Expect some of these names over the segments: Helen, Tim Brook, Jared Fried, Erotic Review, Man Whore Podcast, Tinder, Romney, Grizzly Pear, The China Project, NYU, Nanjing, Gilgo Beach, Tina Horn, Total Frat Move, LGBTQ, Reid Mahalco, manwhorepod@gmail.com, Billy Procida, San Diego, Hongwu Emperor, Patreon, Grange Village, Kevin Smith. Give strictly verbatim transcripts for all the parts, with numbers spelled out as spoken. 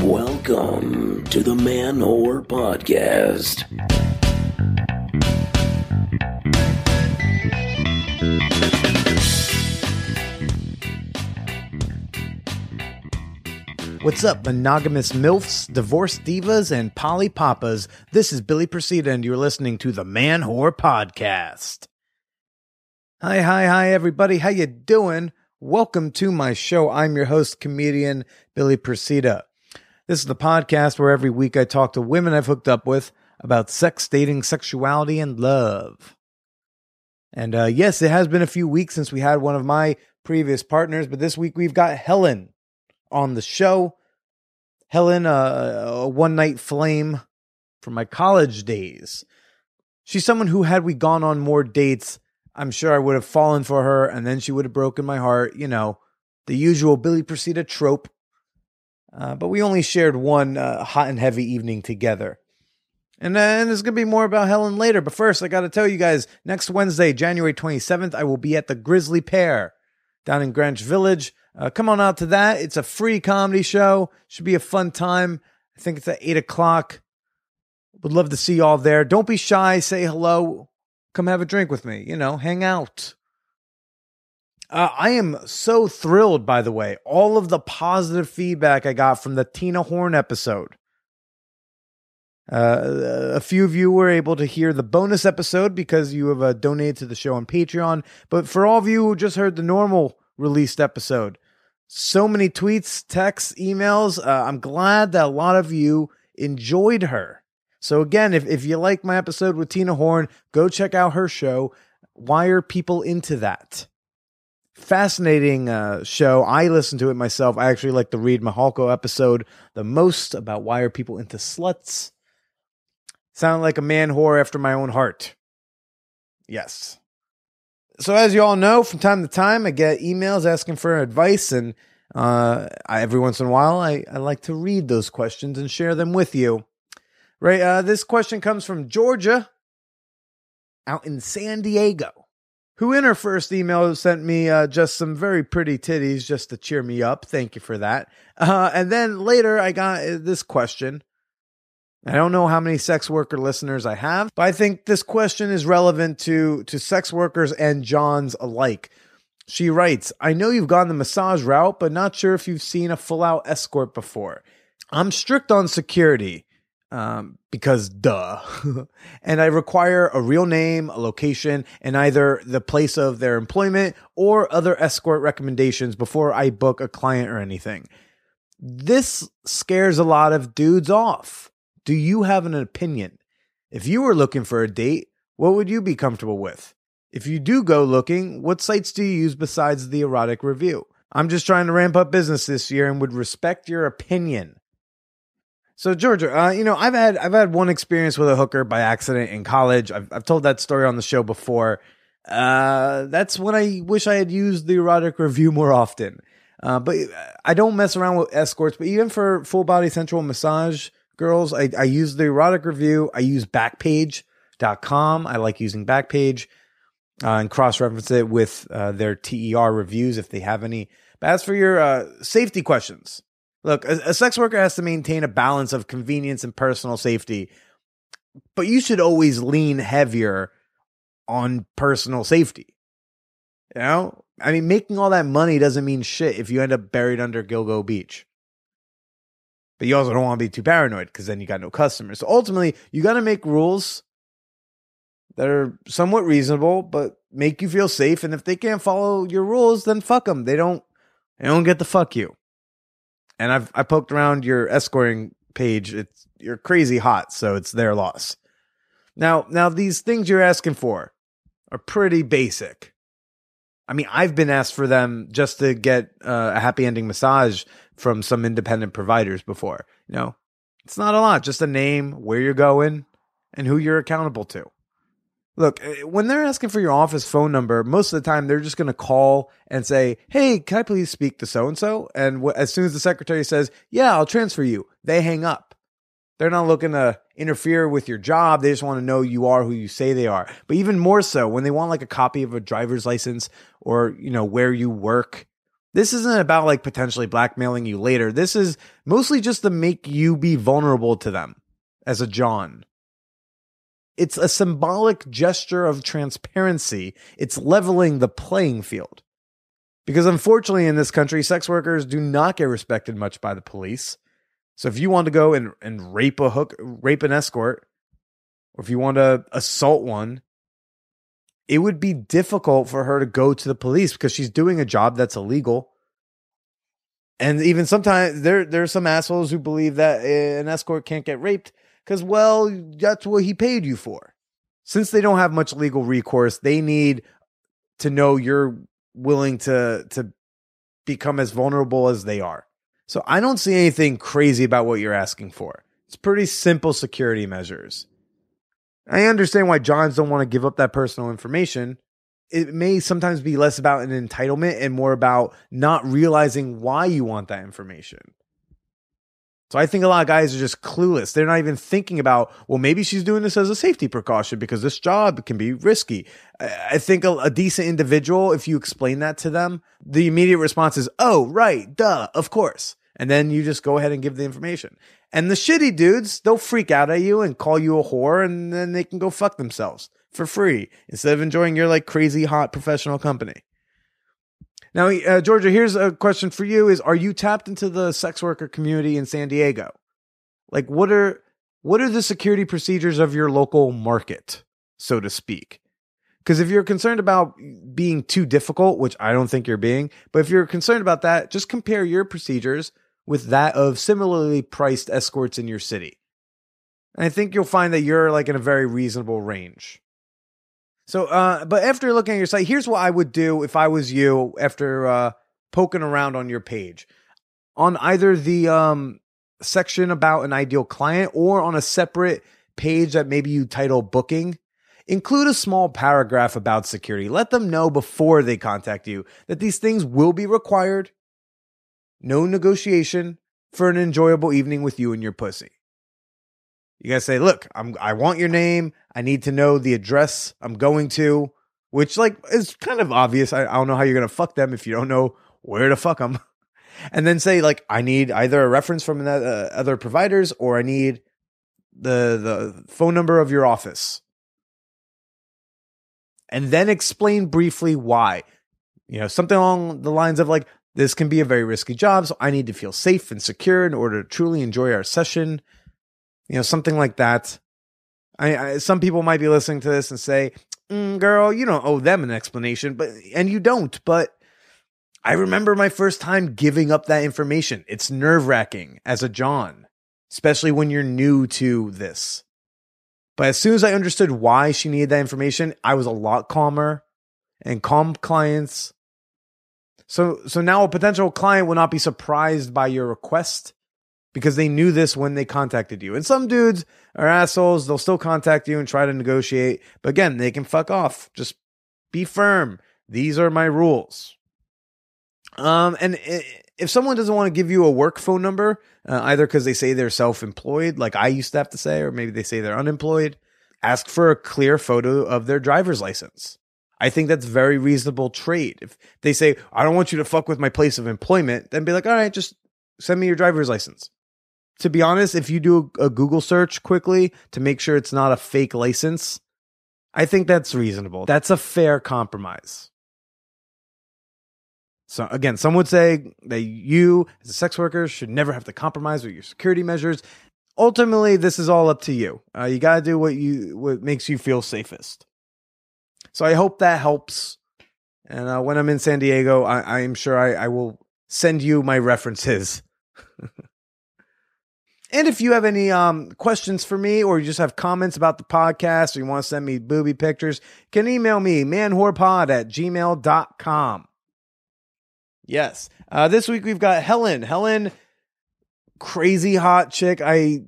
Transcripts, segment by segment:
Welcome to the Man Whore Podcast. What's up, monogamous MILFs, divorced divas, and poly papas? This is Billy Procida, and you're listening to the Man Whore Podcast. Hi, hi, hi, everybody. How you doing? Welcome to my show. I'm your host, comedian Billy Procida. This is the podcast where every week I talk to women I've hooked up with about sex, dating, sexuality, and love. And uh, yes, it has been a few weeks since we had one of my previous partners, but this week we've got Helen on the show. Helen, uh, a one-night flame from my college days. She's someone who, had we gone on more dates, I'm sure I would have fallen for her, and then she would have broken my heart. You know, the usual Billy Procida trope. Uh, but we only shared one uh, hot and heavy evening together. And then there's going to be more about Helen later. But first, I got to tell you guys, next Wednesday, January twenty-seventh, I will be at the Grizzly Pear down in Grange Village. Uh, come on out to that. It's a free comedy show. Should be a fun time. I think it's at eight o'clock. Would love to see you all there. Don't be shy. Say hello. Come have a drink with me, you know, hang out. Uh, I am so thrilled, by the way, all of the positive feedback I got from the Tina Horn episode. Uh, a few of you were able to hear the bonus episode because you have uh, donated to the show on Patreon. But for all of you who just heard the normal released episode, so many tweets, texts, emails. Uh, I'm glad that a lot of you enjoyed her. So again, if, if you like my episode with Tina Horn, go check out her show. Why are people into that? Fascinating uh, show. I listened to it myself. I actually like the Reid Mahalco episode the most about why are people into sluts. Sound like a man whore after my own heart. Yes. So as you all know, from time to time, I get emails asking for advice, and uh, I, every once in a while, I, I like to read those questions and share them with you. Right, uh, this question comes from Georgia, out in San Diego, who in her first email sent me uh, just some very pretty titties just to cheer me up. Thank you for that. Uh, and then later I got this question. I don't know how many sex worker listeners I have, but I think this question is relevant to, to sex workers and Johns alike. She writes, I know you've gone the massage route, but not sure if you've seen a full-out escort before. I'm strict on security. Um, because duh. And I require a real name, a location, and either the place of their employment or other escort recommendations before I book a client or anything. This scares a lot of dudes off. Do you have an opinion? If you were looking for a date, what would you be comfortable with? If you do go looking, what sites do you use besides the Erotic Review? I'm just trying to ramp up business this year and would respect your opinion. So Georgia, uh, you know, I've had I've had one experience with a hooker by accident in college. I've I've told that story on the show before. Uh, that's when I wish I had used the Erotic Review more often. Uh, but I don't mess around with escorts. But even for full body sensual massage girls, I, I use the Erotic Review. I use Backpage dot com. I like using Backpage uh, and cross reference it with uh, their T E R reviews if they have any. But as for your uh, safety questions. Look, a sex worker has to maintain a balance of convenience and personal safety, but you should always lean heavier on personal safety. You know, I mean, making all that money doesn't mean shit if you end up buried under Gilgo Beach. But you also don't want to be too paranoid because then you got no customers. So ultimately, you got to make rules that are somewhat reasonable, but make you feel safe. And if they can't follow your rules, then fuck them. They don't, they don't get to fuck you. And I've I poked around your escorting page. It's you're crazy hot, so it's their loss. Now, now these things you're asking for are pretty basic. I mean, I've been asked for them just to get uh, a happy ending massage from some independent providers before. You know, it's not a lot. Just a name, where you're going, and who you're accountable to. Look, when they're asking for your office phone number, most of the time they're just going to call and say, hey, can I please speak to so-and-so? And w- as soon as the secretary says, yeah, I'll transfer you, they hang up. They're not looking to interfere with your job. They just want to know you are who you say they are. But even more so, when they want like a copy of a driver's license or, you know, where you work, This isn't about like potentially blackmailing you later. This is mostly just to make you be vulnerable to them as a John. It's a symbolic gesture of transparency. It's leveling the playing field. Because unfortunately in this country, sex workers do not get respected much by the police. So if you want to go and, and rape a hook, rape an escort, or if you want to assault one, it would be difficult for her to go to the police because she's doing a job that's illegal. And even sometimes there, there are some assholes who believe that an escort can't get raped because, well, that's what he paid you for. Since they don't have much legal recourse, they need to know you're willing to, to become as vulnerable as they are. So I don't see anything crazy about what you're asking for. It's pretty simple security measures. I understand why Johns don't want to give up that personal information. It may sometimes be less about an entitlement and more about not realizing why you want that information. So I think a lot of guys are just clueless. They're not even thinking about, well, maybe she's doing this as a safety precaution because this job can be risky. I think a, a decent individual, if you explain that to them, the immediate response is, oh, right, duh, of course. And then you just go ahead and give the information. And the shitty dudes, they'll freak out at you and call you a whore, and then they can go fuck themselves for free instead of enjoying your like crazy hot professional company. Now, uh, Georgia, here's a question for you: Is are you tapped into the sex worker community in San Diego? Like, what are what are the security procedures of your local market, so to speak? Because if you're concerned about being too difficult, which I don't think you're being, but if you're concerned about that, just compare your procedures with that of similarly priced escorts in your city. And I think you'll find that you're like in a very reasonable range. So, uh, but after looking at your site, here's what I would do if I was you after uh, poking around on your page. On either the um, section about an ideal client or on a separate page that maybe you title booking, include a small paragraph about security. Let them know before they contact you that these things will be required. No negotiation for an enjoyable evening with you and your pussy. You guys say, look, I'm, I want your name. I need to know the address I'm going to, which like is kind of obvious. I, I don't know how you're going to fuck them if you don't know where to fuck them. And then say like, I need either a reference from that, uh, other providers, or I need the, the phone number of your office. And then explain briefly why, you know, something along the lines of like, this can be a very risky job, so I need to feel safe and secure in order to truly enjoy our session. You know, something like that. I, I some people might be listening to this and say, mm, girl, you don't owe them an explanation, but and you don't. But I remember my first time giving up that information. It's nerve-wracking as a John, especially when you're new to this. But as soon as I understood why she needed that information, I was a lot calmer and calm clients. So so now a potential client will not be surprised by your request because they knew this when they contacted you. And some dudes are assholes. They'll still contact you and try to negotiate. But again, they can fuck off. Just be firm. These are my rules. Um, and if someone doesn't want to give you a work phone number, uh, either because they say they're self-employed, like I used to have to say, or maybe they say they're unemployed, ask for a clear photo of their driver's license. I think that's very reasonable trade. If they say, I don't want you to fuck with my place of employment, then be like, all right, just send me your driver's license. To be honest, if you do a Google search quickly to make sure it's not a fake license, I think that's reasonable. That's a fair compromise. So again, some would say that you as a sex worker should never have to compromise with your security measures. Ultimately, this is all up to you. Uh, you got to do what you what makes you feel safest. So I hope that helps. And uh, when I'm in San Diego, I, I am sure I, I will send you my references. And if you have any um, questions for me, or you just have comments about the podcast, or you want to send me booby pictures, you can email me, man whore pod at gmail dot com. Yes. Uh, this week we've got Helen. Helen, crazy hot chick I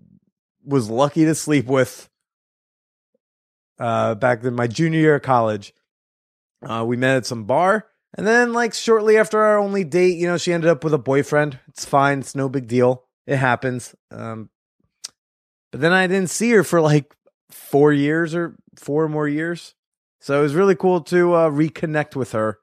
was lucky to sleep with. Uh, back in my junior year of college, uh, we met at some bar, and then like shortly after our only date, you know, she ended up with a boyfriend. It's fine. It's no big deal. It happens. Um, but then I didn't see her for like four years or four more years. So it was really cool to uh, reconnect with her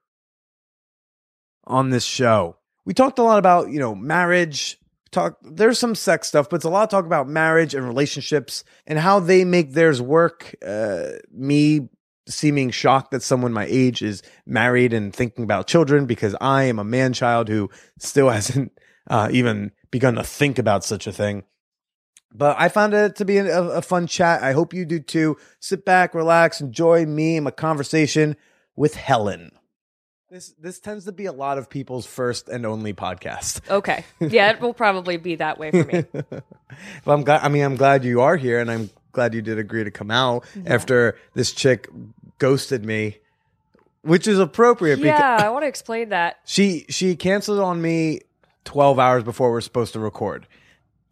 on this show. We talked a lot about, you know, marriage. Talk, there's some sex stuff, but it's a lot of talk about marriage and relationships and how they make theirs work. Uh, me seeming shocked that someone my age is married and thinking about children, because I am a man child who still hasn't uh, even begun to think about such a thing. But I found it to be a, a fun chat. I hope you do too. Sit back, relax, enjoy me and my conversation with Helen. This this tends to be a lot of people's first and only podcast. Okay, yeah, it will probably be that way for me. Well, I'm glad. I mean, I'm glad you are here, and I'm glad you did agree to come out yeah. after this chick ghosted me, which is appropriate. Yeah, I want to explain that she she canceled on me twelve hours before we're supposed to record.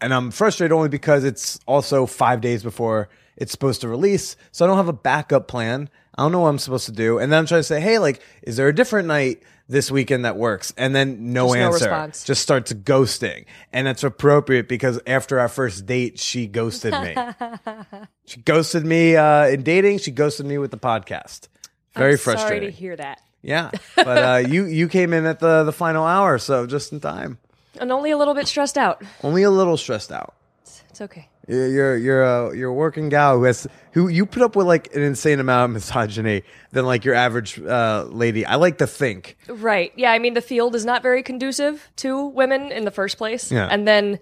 And I'm frustrated only because it's also five days before it's supposed to release. So I don't have a backup plan. I don't know what I'm supposed to do. And then I'm trying to say, hey, like, is there a different night this weekend that works? And then no answer. No response. Just starts ghosting. And that's appropriate because after our first date, she ghosted me. She ghosted me uh, in dating. She ghosted me with the podcast. Very I'm frustrating. Sorry to hear that. Yeah. But uh, you, you came in at the, the final hour, so just in time. And only a little bit stressed out. Only a little stressed out. It's okay. You're you're a you're a working gal who has who you put up with like an insane amount of misogyny than like your average uh, lady. I like to think. Right. Yeah. I mean, the field is not very conducive to women in the first place. Yeah. And then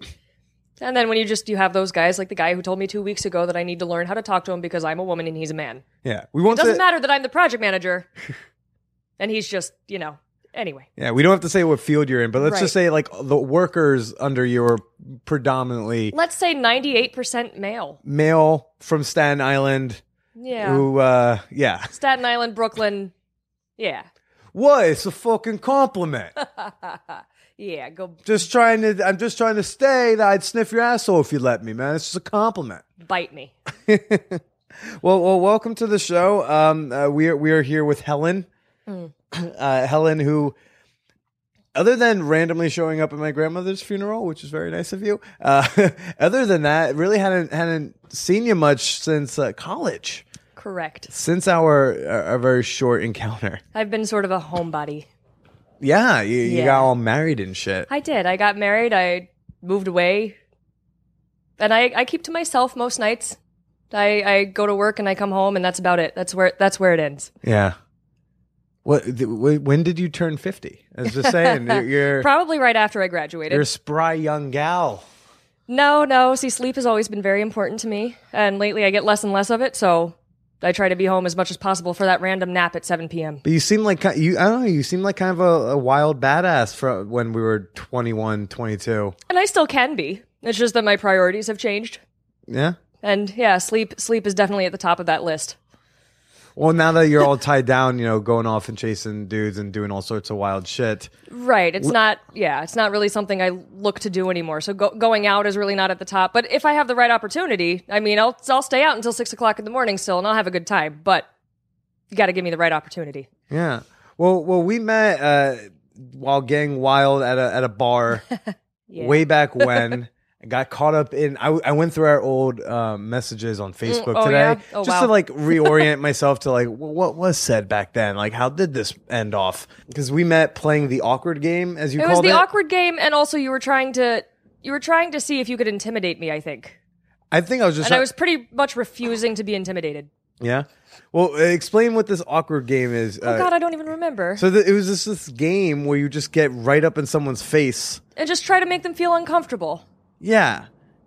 and then when you just you have those guys like the guy who told me two weeks ago that I need to learn how to talk to him because I'm a woman and he's a man. Yeah. We won't. It doesn't to- matter that I'm the project manager, and he's just you know. Anyway. Yeah, we don't have to say what field you're in, but let's right. just say like the workers under you are predominantly... Let's say ninety-eight percent male. Male from Staten Island. Yeah. Who, uh, yeah. Staten Island, Brooklyn. Yeah. What? It's a fucking compliment. Yeah, go... Just trying to... I'm just trying to stay that I'd sniff your asshole if you let me, man. It's just a compliment. Bite me. well, well, welcome to the show. Um, uh, we are, we are here with Helen. Mm. Uh, Helen, who, other than randomly showing up at my grandmother's funeral, which is very nice of you, uh, other than that, really hadn't hadn't seen you much since uh, college. Correct. Since our, our our very short encounter, I've been sort of a homebody. Yeah, you, yeah. you got all married and shit. I did. I got married. I moved away, and I, I keep to myself most nights. I I go to work and I come home, and that's about it. That's where that's where it ends. Yeah. What? When did you turn fifty? I was just saying. You're, probably right after I graduated. You're a spry young gal. No, no. See, sleep has always been very important to me. And lately I get less and less of it. So I try to be home as much as possible for that random nap at seven p.m. But you seem like, you, I don't know, you seem like kind of a, a wild badass from when we were twenty-one, twenty-two. And I still can be. It's just that my priorities have changed. Yeah. And yeah, sleep sleep is definitely at the top of that list. Well, now that you're all tied down, you know, going off and chasing dudes and doing all sorts of wild shit. Right. It's not, yeah, it's not really something I look to do anymore. So go, going out is really not at the top. But if I have the right opportunity, I mean, I'll I'll stay out until six o'clock in the morning still, and I'll have a good time. But you got to give me the right opportunity. Yeah. Well, well, we met uh, while getting wild at a at a bar yeah. way back when. I got caught up in, I, I went through our old uh, messages on Facebook oh, today yeah? oh, just wow. to like reorient myself to like, what was said back then? Like, how did this end off? Because we met playing the awkward game, as you it called it. It was the awkward game. And also you were trying to, you were trying to see if you could intimidate me, I think. I think I was just. And ha- I was pretty much refusing to be intimidated. Yeah. Well, explain what this awkward game is. Oh, uh, God, I don't even remember. So the, it was just this game where you just get right up in someone's face. And just try to make them feel uncomfortable. Yeah,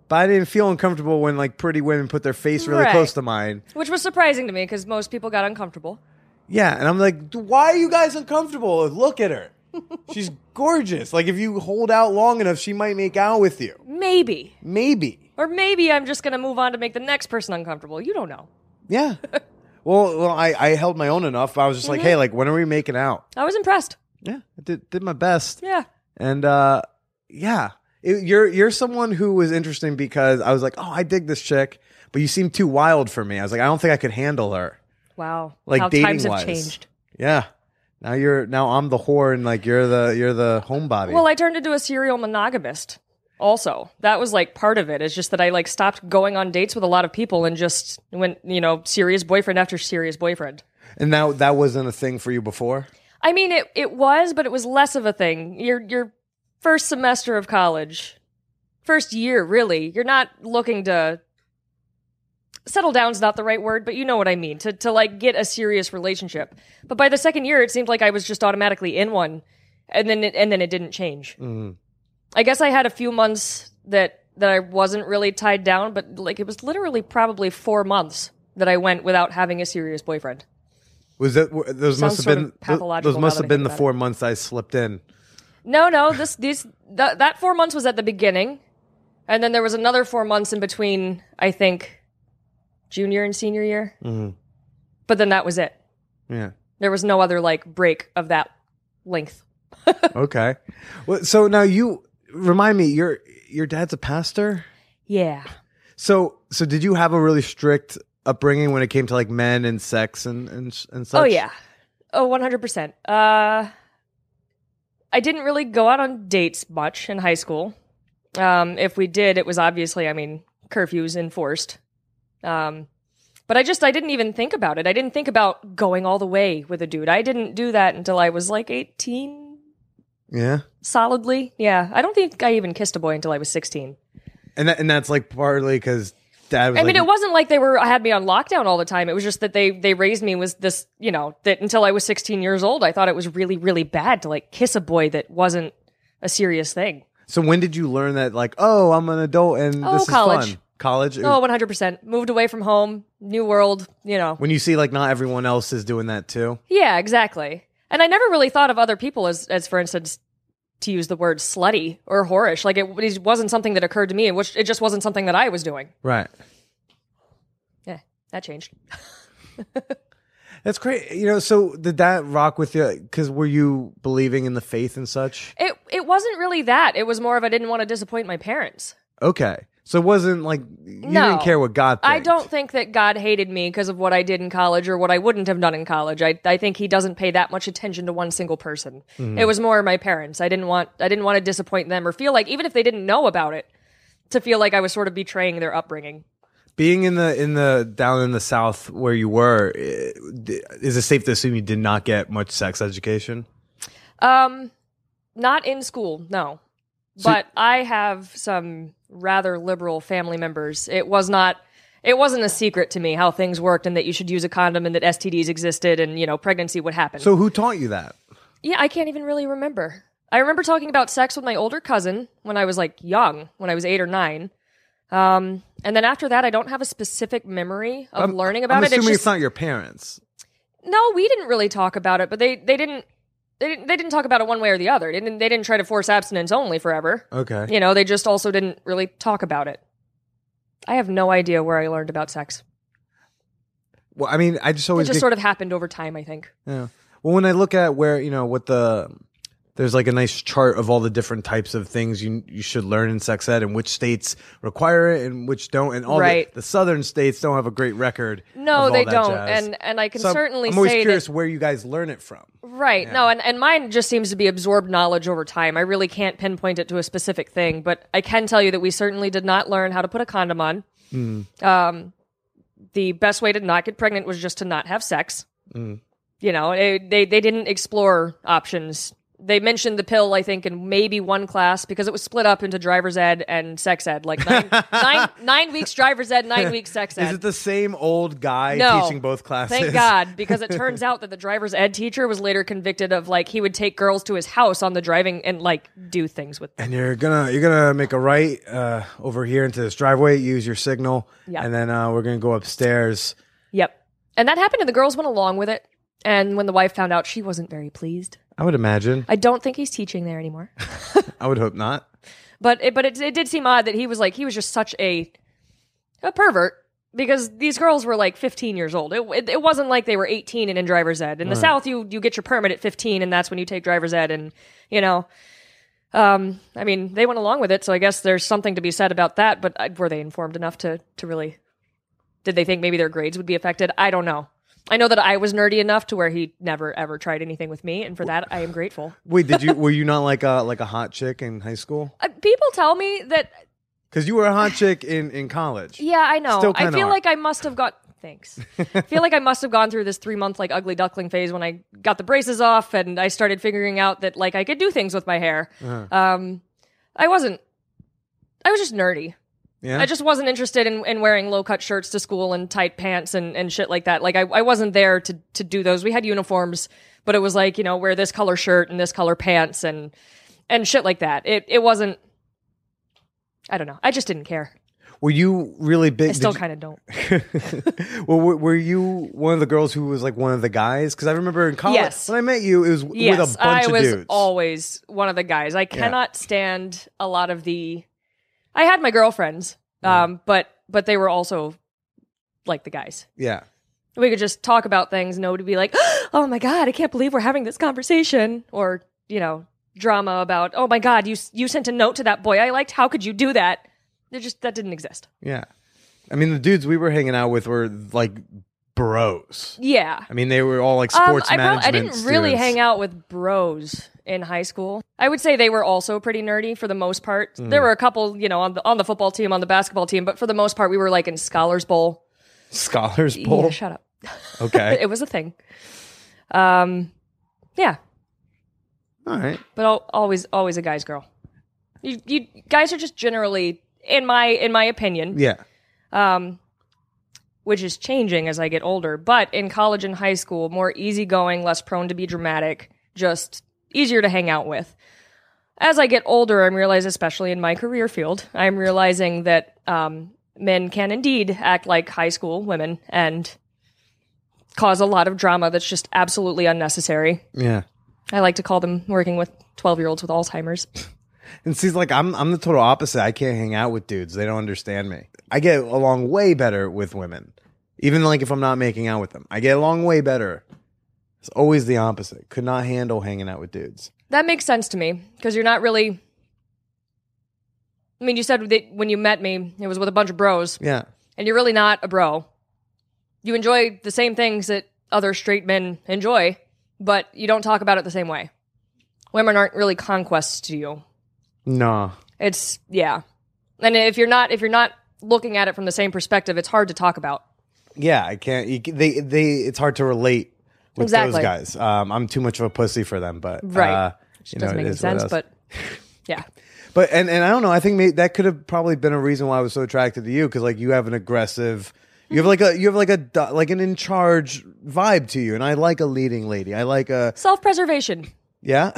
but I didn't feel uncomfortable when like pretty women put their face really right. close to mine. Which was surprising to me because most people got uncomfortable. Yeah, and I'm like, why are you guys uncomfortable? Look at her. She's gorgeous. Like if you hold out long enough, she might make out with you. Maybe. Maybe. Or maybe I'm just going to move on to make the next person uncomfortable. You don't know. Yeah. well, well, I, I held my own enough. I was just mm-hmm. like, hey, like when are we making out? I was impressed. Yeah, I did, did my best. Yeah. And uh, yeah. You're you're someone who was interesting because I was like, oh, I dig this chick, but you seem too wild for me. I was like, I don't think I could handle her. Wow, like how dating times have wise. Changed. Yeah, now you're now I'm the whore and like you're the you're the homebody. Well, I turned into a serial monogamist. Also, that was like part of it. It's just that I like stopped going on dates with a lot of people and just went, you know, serious boyfriend after serious boyfriend. And now that wasn't a thing for you before? I mean, it, it was, but it was less of a thing. Your your first semester of college, first year, really. You're not looking to settle down's not the right word, but you know what I mean. To to like get a serious relationship. But by the second year, it seemed like I was just automatically in one, and then it, and then it didn't change. Mm-hmm. I guess I had a few months that that I wasn't really tied down, but like it was literally probably four months that I went without having a serious boyfriend. Was that those must have been those must have been the four months I slipped in? No, no, this these th- that four months was at the beginning, and then there was another four months in between. I think junior and senior year, mm-hmm. but then that was it. Yeah, there was no other like break of that length. Okay, well, so now you remind me, your your dad's a pastor? Yeah. So so did you have a really strict upbringing when it came to like men and sex and and, and such? Oh yeah, oh one hundred percent. Uh, I didn't really go out on dates much in high school. Um, if we did, it was obviously, I mean, curfews enforced. Um, but I just I didn't even think about it. I didn't think about going all the way with a dude. I didn't do that until I was like eighteen. Yeah, solidly. Yeah, I don't think I even kissed a boy until I was sixteen. And that, and that's like partly because. I like, mean, it wasn't like they were had me on lockdown all the time. It was just that they they raised me was this, you know, that until I was sixteen years old, I thought it was really, really bad to like kiss a boy that wasn't a serious thing. So when did you learn that, like, oh, I'm an adult and oh, this college. is fun? College? Oh, one hundred percent. Moved away from home, new world, you know. When you see like not everyone else is doing that too? Yeah, exactly. And I never really thought of other people as, as for instance, to use the word slutty or whorish. Like it, it wasn't something that occurred to me, which it just wasn't something that I was doing. Right. Yeah, that changed. That's great. You know, so did that rock with you? Because were you believing in the faith and such? It it wasn't really that. It was more of I didn't want to disappoint my parents. Okay. So it wasn't like you no, didn't care what God thinks. I don't think that God hated me because of what I did in college or what I wouldn't have done in college. I I think he doesn't pay that much attention to one single person. Mm-hmm. It was more my parents. I didn't want I didn't want to disappoint them or feel like, even if they didn't know about it, to feel like I was sort of betraying their upbringing. Being in the in the down in the South where you were, is it safe to assume you did not get much sex education? Um, not in school, no. So, but I have some rather liberal family members. It was not, it wasn't a secret to me how things worked and that you should use a condom and that S T Ds existed and, you know, pregnancy would happen. So who taught you that? Yeah, I can't even really remember. I remember talking about sex with my older cousin when I was like young, when I was eight or nine. Um, and then after that, I don't have a specific memory of I'm, learning about I'm it. I'm assuming it's, just, it's not your parents. No, we didn't really talk about it, but they, they didn't. They didn't, they didn't talk about it one way or the other. They didn't, they didn't try to force abstinence only forever. Okay. You know, they just also didn't really talk about it. I have no idea where I learned about sex. Well, I mean, I just always... It just get, sort of happened over time, I think. Yeah. Well, when I look at where, you know, what the... There's like a nice chart of all the different types of things you you should learn in sex ed and which states require it and which don't. And all right. the, the southern states don't have a great record. No, of they all that don't. Jazz. And and I can so certainly I'm, I'm always say curious that, where you guys learn it from. Right. Yeah. No, and, and mine just seems to be absorbed knowledge over time. I really can't pinpoint it to a specific thing, but I can tell you that we certainly did not learn how to put a condom on. Mm. Um, the best way to not get pregnant was just to not have sex. Mm. You know, it, they they didn't explore options. They mentioned the pill, I think, in maybe one class because it was split up into driver's ed and sex ed. Like nine, nine, nine weeks driver's ed, nine weeks sex ed. Is it the same old guy no, teaching both classes? Thank God, because it turns out that the driver's ed teacher was later convicted of like he would take girls to his house on the driving and like do things with them. And you're gonna you're gonna make a right uh, over here into this driveway. Use your signal, yep. and then uh, we're gonna go upstairs. Yep, and that happened, and the girls went along with it. And when the wife found out, she wasn't very pleased. I would imagine. I don't think he's teaching there anymore. I would hope not. But it, but it, it did seem odd that he was like he was just such a a pervert because these girls were like fifteen years old. It it, it wasn't like they were eighteen and in driver's ed. In the right. South, you you get your permit at fifteen, and that's when you take driver's ed. And you know, um, I mean, they went along with it, so I guess there's something to be said about that. But were they informed enough to to really? Did they think maybe their grades would be affected? I don't know. I know that I was nerdy enough to where he never ever tried anything with me, and for that I am grateful. Wait, did you? Were you not like a like a hot chick in high school? Uh, people tell me that because you were a hot chick in, in college. Yeah, I know. Still I feel are. like I must have got thanks. I feel like I must have gone through this three month like ugly duckling phase when I got the braces off and I started figuring out that like I could do things with my hair. Uh-huh. Um, I wasn't. I was just nerdy. Yeah. I just wasn't interested in, in wearing low cut shirts to school and tight pants and, and shit like that. Like I, I wasn't there to to do those. We had uniforms, but it was like, you know, wear this color shirt and this color pants and and shit like that. It it wasn't. I don't know. I just didn't care. Were you really big? I still kind of don't. Well, were, were you one of the girls who was like one of the guys? Because I remember in college, yes. when I met you, it was yes, with a bunch I of dudes. I was always one of the guys. I cannot yeah. stand a lot of the. I had my girlfriends, um, yeah. but but they were also like the guys. Yeah, we could just talk about things, and nobody would be like, "Oh my god, I can't believe we're having this conversation," or you know, drama about, "Oh my god, you you sent a note to that boy I liked. How could you do that?" They just that didn't exist. Yeah, I mean, the dudes we were hanging out with were like bros. Yeah, I mean, they were all like sports um, management. I, probably, I didn't really students. hang out with bros in high school. I would say they were also pretty nerdy for the most part. Mm. There were a couple, you know, on the on the football team, on the basketball team, but for the most part, we were like in Scholars Bowl. Scholars Bowl? Yeah, shut up. Okay. It was a thing. Um, yeah. All right. But al- always, always a guy's girl. You, you guys are just generally, in my in my opinion, yeah. Um, which is changing as I get older, but in college and high school, more easygoing, less prone to be dramatic, just easier to hang out with. As I get older, I'm realizing, especially in my career field, I'm realizing that um, men can indeed act like high school women and cause a lot of drama that's just absolutely unnecessary. Yeah. I like to call them working with twelve-year-olds with Alzheimer's. And she's like, I'm I'm the total opposite. I can't hang out with dudes. They don't understand me. I get along way better with women, even like if I'm not making out with them. I get along way better. It's always the opposite. Could not handle hanging out with dudes. That makes sense to me because you're not really. I mean, you said that when you met me, it was with a bunch of bros. Yeah. And you're really not a bro. You enjoy the same things that other straight men enjoy, but you don't talk about it the same way. Women aren't really conquests to you. No. It's yeah. And if you're not if you're not looking at it from the same perspective, it's hard to talk about. Yeah, I can't. You, they they it's hard to relate. With exactly. those guys. Um, I'm too much of a pussy for them, but right. Uh, you doesn't know, make it sense, but yeah. But and, and I don't know. I think maybe that could have probably been a reason why I was so attracted to you because like you have an aggressive, you have like a you have like a like an in charge vibe to you, and I like a leading lady. I like a self preservation. Yeah.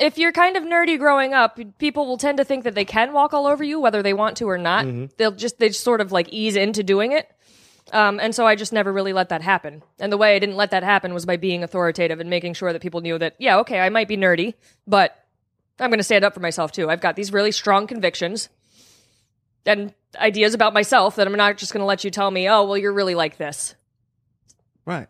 If you're kind of nerdy growing up, people will tend to think that they can walk all over you whether they want to or not. Mm-hmm. They'll just they just sort of like ease into doing it. Um, and so I just never really let that happen. And the way I didn't let that happen was by being authoritative and making sure that people knew that, yeah, okay, I might be nerdy, but I'm going to stand up for myself too. I've got these really strong convictions and ideas about myself that I'm not just going to let you tell me, oh, well, you're really like this. Right.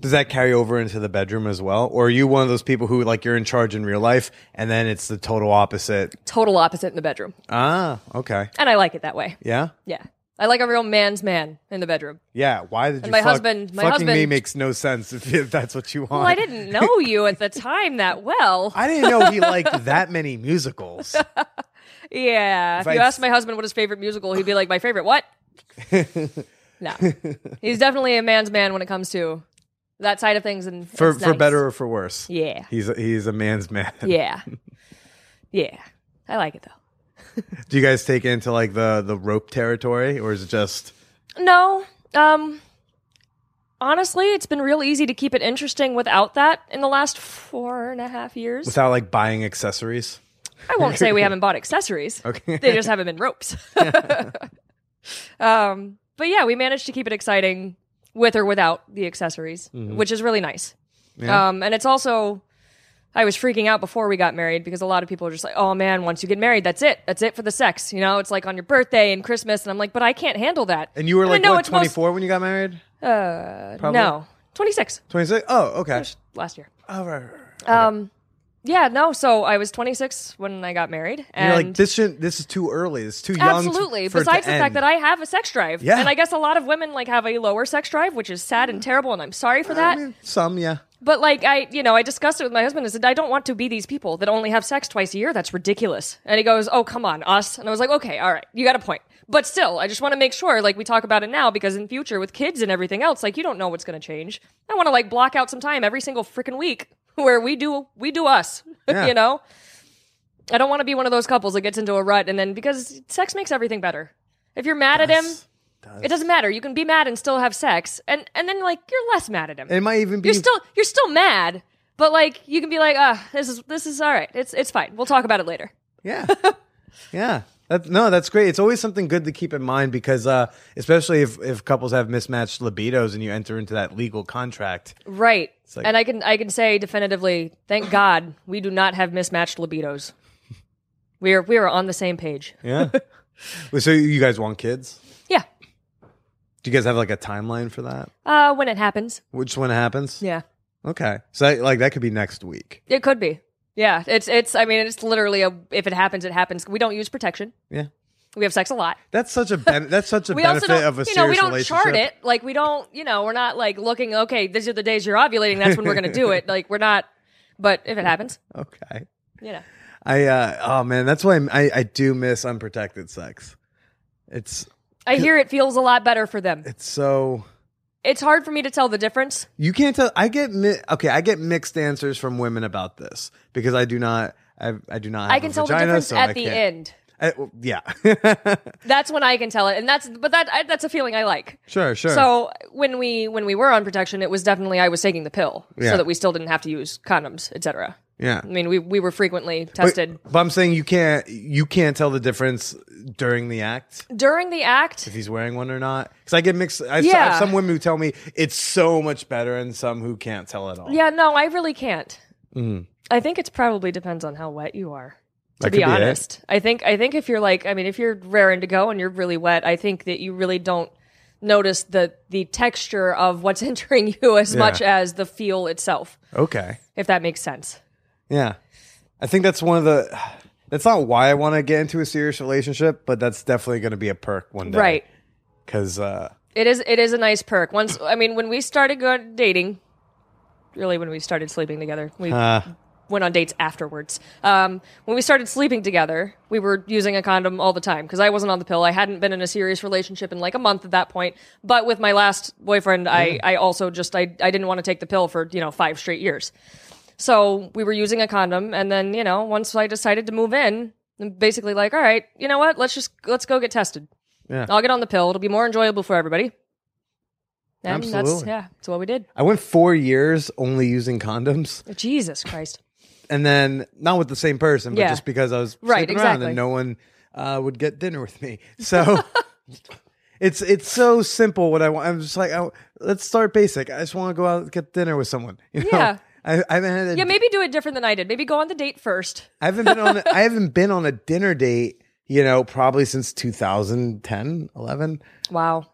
Does that carry over into the bedroom as well? Or are you one of those people who, like, you're in charge in real life and then it's the total opposite? Total opposite in the bedroom. Ah, okay. And I like it that way. Yeah? Yeah. I like a real man's man in the bedroom. Yeah, why did and you? My fuck, husband, my fucking husband, me makes no sense if that's what you want. Well, I didn't know you at the time that well. I didn't know he liked that many musicals. Yeah, if, if you asked my husband what his favorite musical, he'd be like, "My favorite what?" No, he's definitely a man's man when it comes to that side of things, and for for nice. better or for worse. Yeah, he's a, he's a man's man. Yeah, yeah, I like it though. Do you guys take into like the, the rope territory or is it just? No. Um, honestly, it's been real easy to keep it interesting without that in the last four and a half years. Without like buying accessories? I won't say we haven't bought accessories. Okay. They just haven't been ropes. Yeah. um, but yeah, we managed to keep it exciting with or without the accessories, mm-hmm. which is really nice. Yeah. Um, and it's also... I was freaking out before we got married because a lot of people are just like, oh man, once you get married, that's it. That's it for the sex. You know, it's like on your birthday and Christmas. And I'm like, but I can't handle that. And you were like, what, twenty-four most... when you got married? Uh, Probably. No, twenty-six. twenty-six? Oh, okay. Last year. Oh, right, right, right. Um, Yeah, no. So I was twenty-six when I got married, and you're like, this should, this is too early. It's too young. Absolutely. To, for Besides the end. fact that I have a sex drive, yeah. and I guess a lot of women like have a lower sex drive, which is sad and terrible, and I'm sorry for that. I mean, some, yeah. But like I, you know, I discussed it with my husband. I said, I don't want to be these people that only have sex twice a year. That's ridiculous. And he goes, oh, come on, us. And I was like, okay, all right, you got a point. But still, I just want to make sure, like, we talk about it now, because in future with kids and everything else, like, you don't know what's going to change. I want to like block out some time every single freaking week where we do we do us. Yeah. You know, I don't want to be one of those couples that gets into a rut and then, because sex makes everything better. If you're mad yes. at him. Does. It doesn't matter. You can be mad and still have sex, and and then like you're less mad at him. It might even be you're still you're still mad, but like you can be like, ah, oh, this is this is all right. It's it's fine. We'll talk about it later. Yeah, yeah. That, no, that's great. It's always something good to keep in mind, because uh, especially if if couples have mismatched libidos and you enter into that legal contract, right? Like, and I can I can say definitively, thank God we do not have mismatched libidos. We are we are on the same page. Yeah. So you guys want kids? Yeah. Do you guys have like a timeline for that? Uh, when it happens. Which when it happens? Yeah. Okay. So that, like that could be next week. It could be. Yeah. It's it's. I mean, it's literally a. If it happens, it happens. We don't use protection. Yeah. We have sex a lot. That's such a ben- that's such a benefit of a serious relationship. You know, we don't relationship. chart it. Like we don't. You know, we're not like looking. Okay, these are the days you're ovulating. That's when we're gonna do it. Like we're not. But if it happens. Okay. You know. I. Uh, oh man, that's why I I do miss unprotected sex. It's. I hear it feels a lot better for them. It's so... It's hard for me to tell the difference. You can't tell... I get... Mi- okay, I get mixed answers from women about this, because I do not... I, I do not have I can a tell vagina, the difference so at I the can't. end. I, well, yeah. That's when I can tell it. And that's... But that I, that's a feeling I like. Sure, sure. So when we when we were on protection, it was definitely I was taking the pill yeah. so that we still didn't have to use condoms, et cetera. Yeah. I mean, we, we were frequently tested. But, but I'm saying you can't you can't tell the difference during the act? During the act? If he's wearing one or not? Because I get mixed. I, yeah. I have some women who tell me it's so much better and some who can't tell at all. Yeah, no, I really can't. Mm. I think it probably depends on how wet you are, to that be honest. Be I think I think if you're like, I mean, if you're raring to go and you're really wet, I think that you really don't notice the, the texture of what's entering you as yeah. much as the feel itself. Okay. If that makes sense. Yeah, I think that's one of the, that's not why I want to get into a serious relationship, but that's definitely going to be a perk one day. Right. Because uh, it is it is a nice perk. Once I mean, when we started going dating, really when we started sleeping together, we uh, went on dates afterwards. Um, when we started sleeping together, we were using a condom all the time because I wasn't on the pill. I hadn't been in a serious relationship in like a month at that point. But with my last boyfriend, yeah. I, I also just, I, I didn't want to take the pill for, you know, five straight years. So we were using a condom, and then, you know, once I decided to move in, I'm basically like, all right, you know what? Let's just, let's go get tested. Yeah. I'll get on the pill. It'll be more enjoyable for everybody. And Absolutely. that's, yeah, that's what we did. I went four years only using condoms. Jesus Christ. And then, not with the same person, but yeah. just because I was right, sleeping exactly. around and no one uh, would get dinner with me. So... It's it's so simple what I want. I'm just like, oh, let's start basic. I just want to go out and get dinner with someone. You know? Yeah. I, I haven't had a yeah, maybe do it different than I did. Maybe go on the date first. I haven't been on. A, I haven't been on a dinner date, you know, probably since two thousand ten, eleven Wow.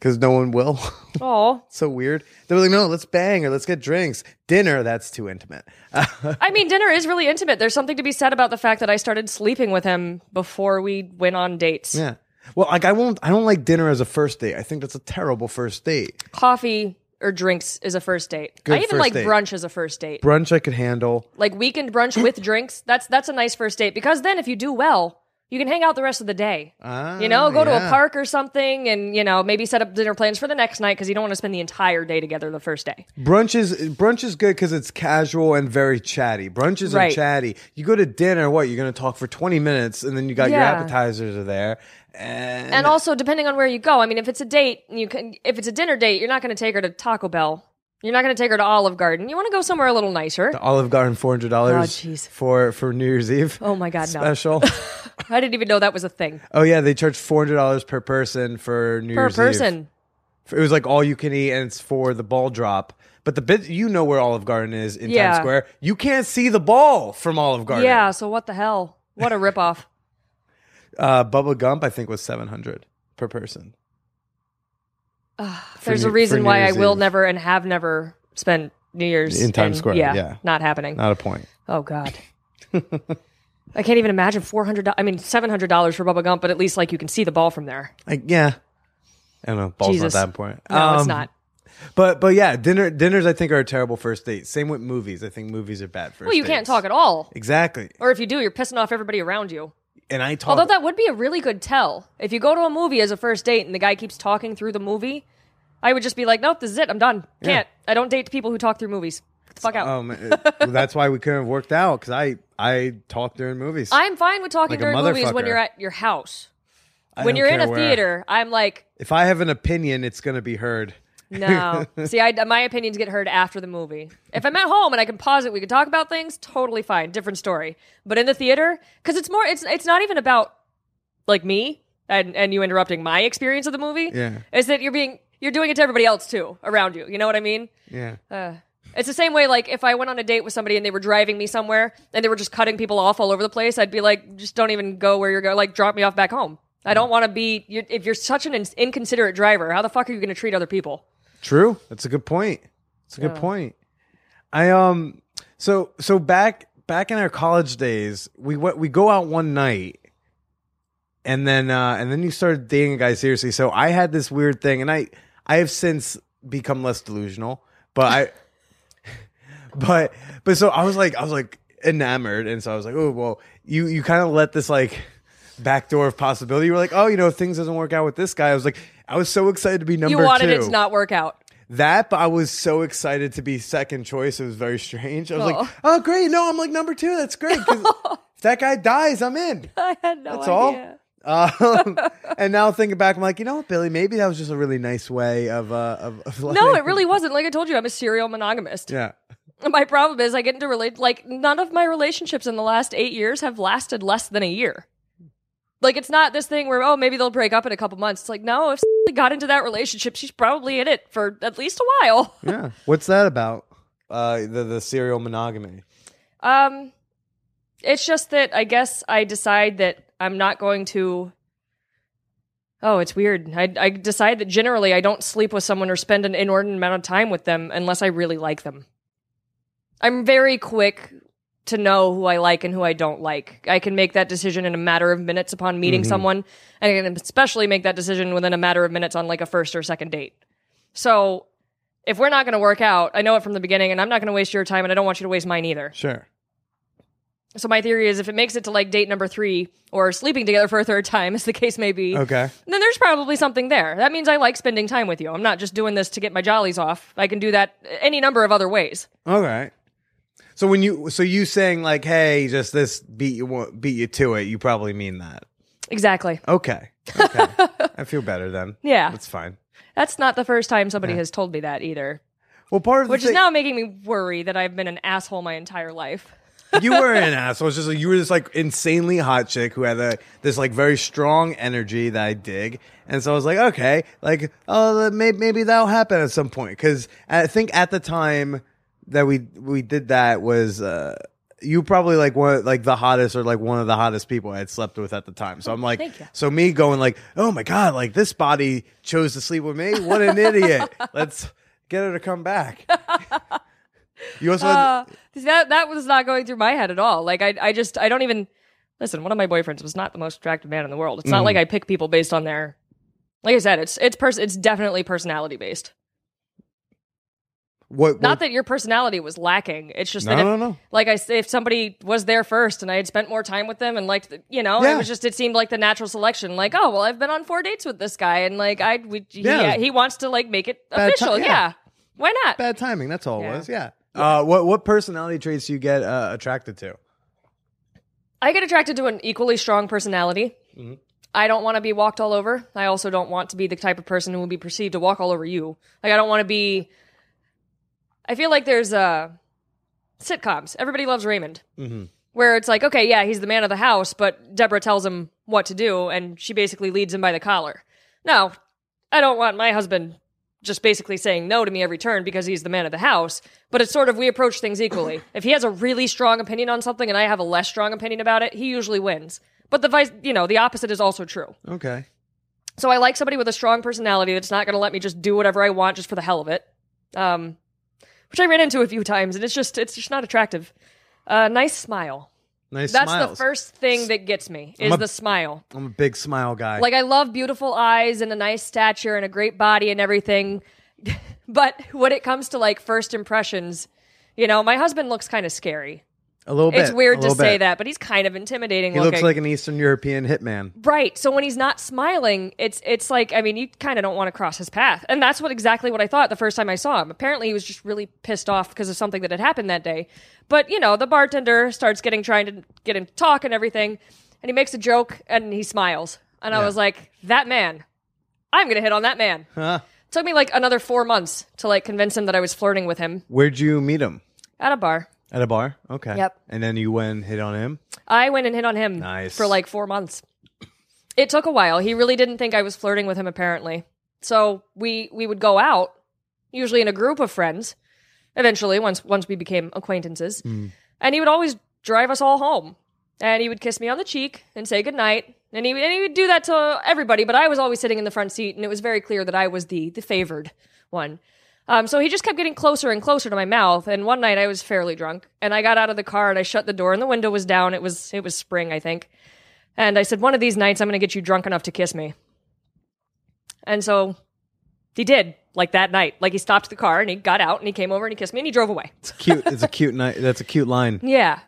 Because no one will. Oh, so weird. They were like, no, let's bang or let's get drinks. Dinner, that's too intimate. I mean, dinner is really intimate. There's something to be said about the fact that I started sleeping with him before we went on dates. Yeah. Well, like I won't. I don't like dinner as a first date. I think that's a terrible first date. Coffee. Or drinks is a first date. Good I even like date. brunch as a first date. Brunch I could handle. Like weekend brunch with drinks. That's that's a nice first date, because then if you do well, you can hang out the rest of the day. Ah, you know, go yeah. to a park or something, and you know maybe set up dinner plans for the next night, because you don't want to spend the entire day together the first day. Brunch is brunch is good because it's casual and very chatty. Brunches right. are chatty. You go to dinner, what you're going to talk for twenty minutes, and then you got yeah. your appetizers are there. And, and also, depending on where you go, I mean, if it's a date, you can. If it's a dinner date, you're not going to take her to Taco Bell. You're not going to take her to Olive Garden. You want to go somewhere a little nicer. The Olive Garden, four hundred dollars oh, for for New Year's Eve. Oh my God, special. No. I didn't even know that was a thing. Oh yeah, they charge four hundred dollars per person for New per Year's person. Eve. Per person. It was like all you can eat, and it's for the ball drop. But the bit, you know where Olive Garden is in yeah. Times Square. You can't see the ball from Olive Garden. Yeah. So what the hell? What a ripoff. Uh, Bubba Gump, I think, was seven hundred dollars per person. Uh, there's new, a reason why I will never and have never spent New Year's in Times and, Square. Yeah, yeah, not happening. Not a point. Oh God. I can't even imagine four hundred dollars. I mean, seven hundred dollars for Bubba Gump, but at least like you can see the ball from there. Like, yeah. I don't know. Ball's Jesus. Not that important. No, um, it's not. But but yeah, dinner dinners I think are a terrible first date. Same with movies. I think movies are bad first dates. Well, you dates. Can't talk at all. Exactly. Or if you do, you're pissing off everybody around you. And I talk. Although that would be a really good tell. If you go to a movie as a first date and the guy keeps talking through the movie, I would just be like, nope, this is it. I'm done. Can't. Yeah. I don't date people who talk through movies. Get the fuck out. Um, it, that's why we couldn't have worked out, because I, I talk during movies. I'm fine with talking like during movies when you're at your house. I when you're in a theater, where. I'm like... If I have an opinion, it's going to be heard. No. See, I, my opinions get heard after the movie. If I'm at home and I can pause it, we can talk about things, totally fine. Different story. But in the theater, because it's more, it's it's not even about, like, me and, and you interrupting my experience of the movie. Yeah. It's that you're being, you're doing it to everybody else, too, around you. You know what I mean? Yeah. Uh, it's the same way, like, if I went on a date with somebody and they were driving me somewhere and they were just cutting people off all over the place, I'd be like, just don't even go where you're going. Like, drop me off back home. I don't want to be, you're, if you're such an in, inconsiderate driver, how the fuck are you going to treat other people? True. That's a good point. That's a yeah. good point. I, um, so, so back, back in our college days, we went, we go out one night and then, uh, and then you started dating a guy seriously. So I had this weird thing and I, I have since become less delusional, but I, but, but so I was like, I was like enamored. And so I was like, oh, well, you, you kind of let this like, back door of possibility. You were like, oh, you know, if things doesn't work out with this guy. I was like, I was so excited to be number two. You wanted two. It to not work out. That, but I was so excited to be second choice. It was very strange. I was oh. like, oh, great. No, I'm like number two. That's great. If that guy dies, I'm in. I had no That's idea. That's all. Um, and now thinking back, I'm like, you know what, Billy, maybe that was just a really nice way of... Uh, of, of like, no, it really wasn't. Like I told you, I'm a serial monogamist. Yeah. My problem is I get into... Rela- like, none of my relationships in the last eight years have lasted less than a year. Like, it's not this thing where, oh, maybe they'll break up in a couple months. It's like, no, if she got into that relationship, she's probably in it for at least a while. Yeah. What's that about, uh, the, the serial monogamy? Um, it's just that I guess I decide that I'm not going to... Oh, it's weird. I, I decide that generally I don't sleep with someone or spend an inordinate amount of time with them unless I really like them. I'm very quick... to know who I like and who I don't like. I can make that decision in a matter of minutes upon meeting mm-hmm. someone, and I can especially make that decision within a matter of minutes on like a first or second date. So if we're not going to work out, I know it from the beginning, and I'm not going to waste your time, and I don't want you to waste mine either. Sure. So my theory is if it makes it to like date number three or sleeping together for a third time, as the case may be, okay. then there's probably something there. That means I like spending time with you. I'm not just doing this to get my jollies off. I can do that any number of other ways. All right. So when you so you saying like, hey, just this beat you beat you to it, you probably mean that. Exactly. Okay. Okay. I feel better then. Yeah. That's fine. That's not the first time somebody yeah. has told me that either. Well, part of which the is thing- now making me worry that I've been an asshole my entire life. You were an asshole. It's just like you were this like insanely hot chick who had a, this like very strong energy that I dig, and so I was like, okay, like oh, maybe maybe that'll happen at some point, because I think at the time. That we we did that was uh, you probably like one like the hottest or like one of the hottest people I had slept with at the time. So I'm like, so me going like, oh my God, like this body chose to sleep with me. What an idiot! Let's get her to come back. You also uh, had... that that was not going through my head at all. Like I I just I don't even listen. One of my boyfriends was not the most attractive man in the world. It's not mm. like I pick people based on their. Like I said, it's it's pers- it's definitely personality based. What, what? Not that your personality was lacking. It's just no, that if, no, no. like I say, if somebody was there first and I had spent more time with them and liked, the, you know, yeah. it was just it seemed like the natural selection. Like, oh well, I've been on four dates with this guy, and like I, we, he, yeah. Yeah, he wants to like make it Bad official. Ti- yeah. yeah, why not? Bad timing. That's all yeah. it was. Yeah. yeah. Uh, what what personality traits do you get uh, attracted to? I get attracted to an equally strong personality. Mm-hmm. I don't want to be walked all over. I also don't want to be the type of person who will be perceived to walk all over you. Like I don't want to be. I feel like there's uh, sitcoms. Everybody Loves Raymond, mm-hmm. where it's like, okay, yeah, he's the man of the house, but Deborah tells him what to do, and she basically leads him by the collar. No, I don't want my husband just basically saying no to me every turn because he's the man of the house, but it's sort of we approach things equally. If he has a really strong opinion on something and I have a less strong opinion about it, he usually wins. But the vice, you know, the opposite is also true. Okay. So I like somebody with a strong personality that's not going to let me just do whatever I want just for the hell of it. Um... which I ran into a few times, and it's just it's just not attractive. Uh, nice smile. Nice That's smiles. The first thing that gets me is a, the smile. I'm a big smile guy. Like, I love beautiful eyes and a nice stature and a great body and everything. But when it comes to, like, first impressions, you know, my husband looks kind of scary. A little bit. It's weird to bit. say that, but he's kind of intimidating he looking. He looks like an Eastern European hitman. Right. So when he's not smiling, it's it's like, I mean, you kind of don't want to cross his path. And that's what exactly what I thought the first time I saw him. Apparently, he was just really pissed off because of something that had happened that day. But, you know, the bartender starts getting trying to get him to talk and everything, and he makes a joke, and he smiles. And yeah. I was like, that man. I'm going to hit on that man. Huh. It took me, like, another four months to, like, convince him that I was flirting with him. Where'd you meet him? At a bar. At a bar? Okay. Yep. And then you went and hit on him? I went and hit on him. Nice. For like four months. It took a while. He really didn't think I was flirting with him, apparently. So we we would go out, usually in a group of friends, eventually, once once we became acquaintances. Mm. And he would always drive us all home. And he would kiss me on the cheek and say goodnight. And he, and he would do that to everybody, but I was always sitting in the front seat, and it was very clear that I was the the favored one. Um, so he just kept getting closer and closer to my mouth, and one night I was fairly drunk, and I got out of the car, and I shut the door, and the window was down. It was it was spring, I think. And I said, one of these nights I'm going to get you drunk enough to kiss me. And so he did, like that night. Like, he stopped the car, and he got out, and he came over, and he kissed me, and he drove away. It's cute. It's a cute night. That's a cute line. Yeah.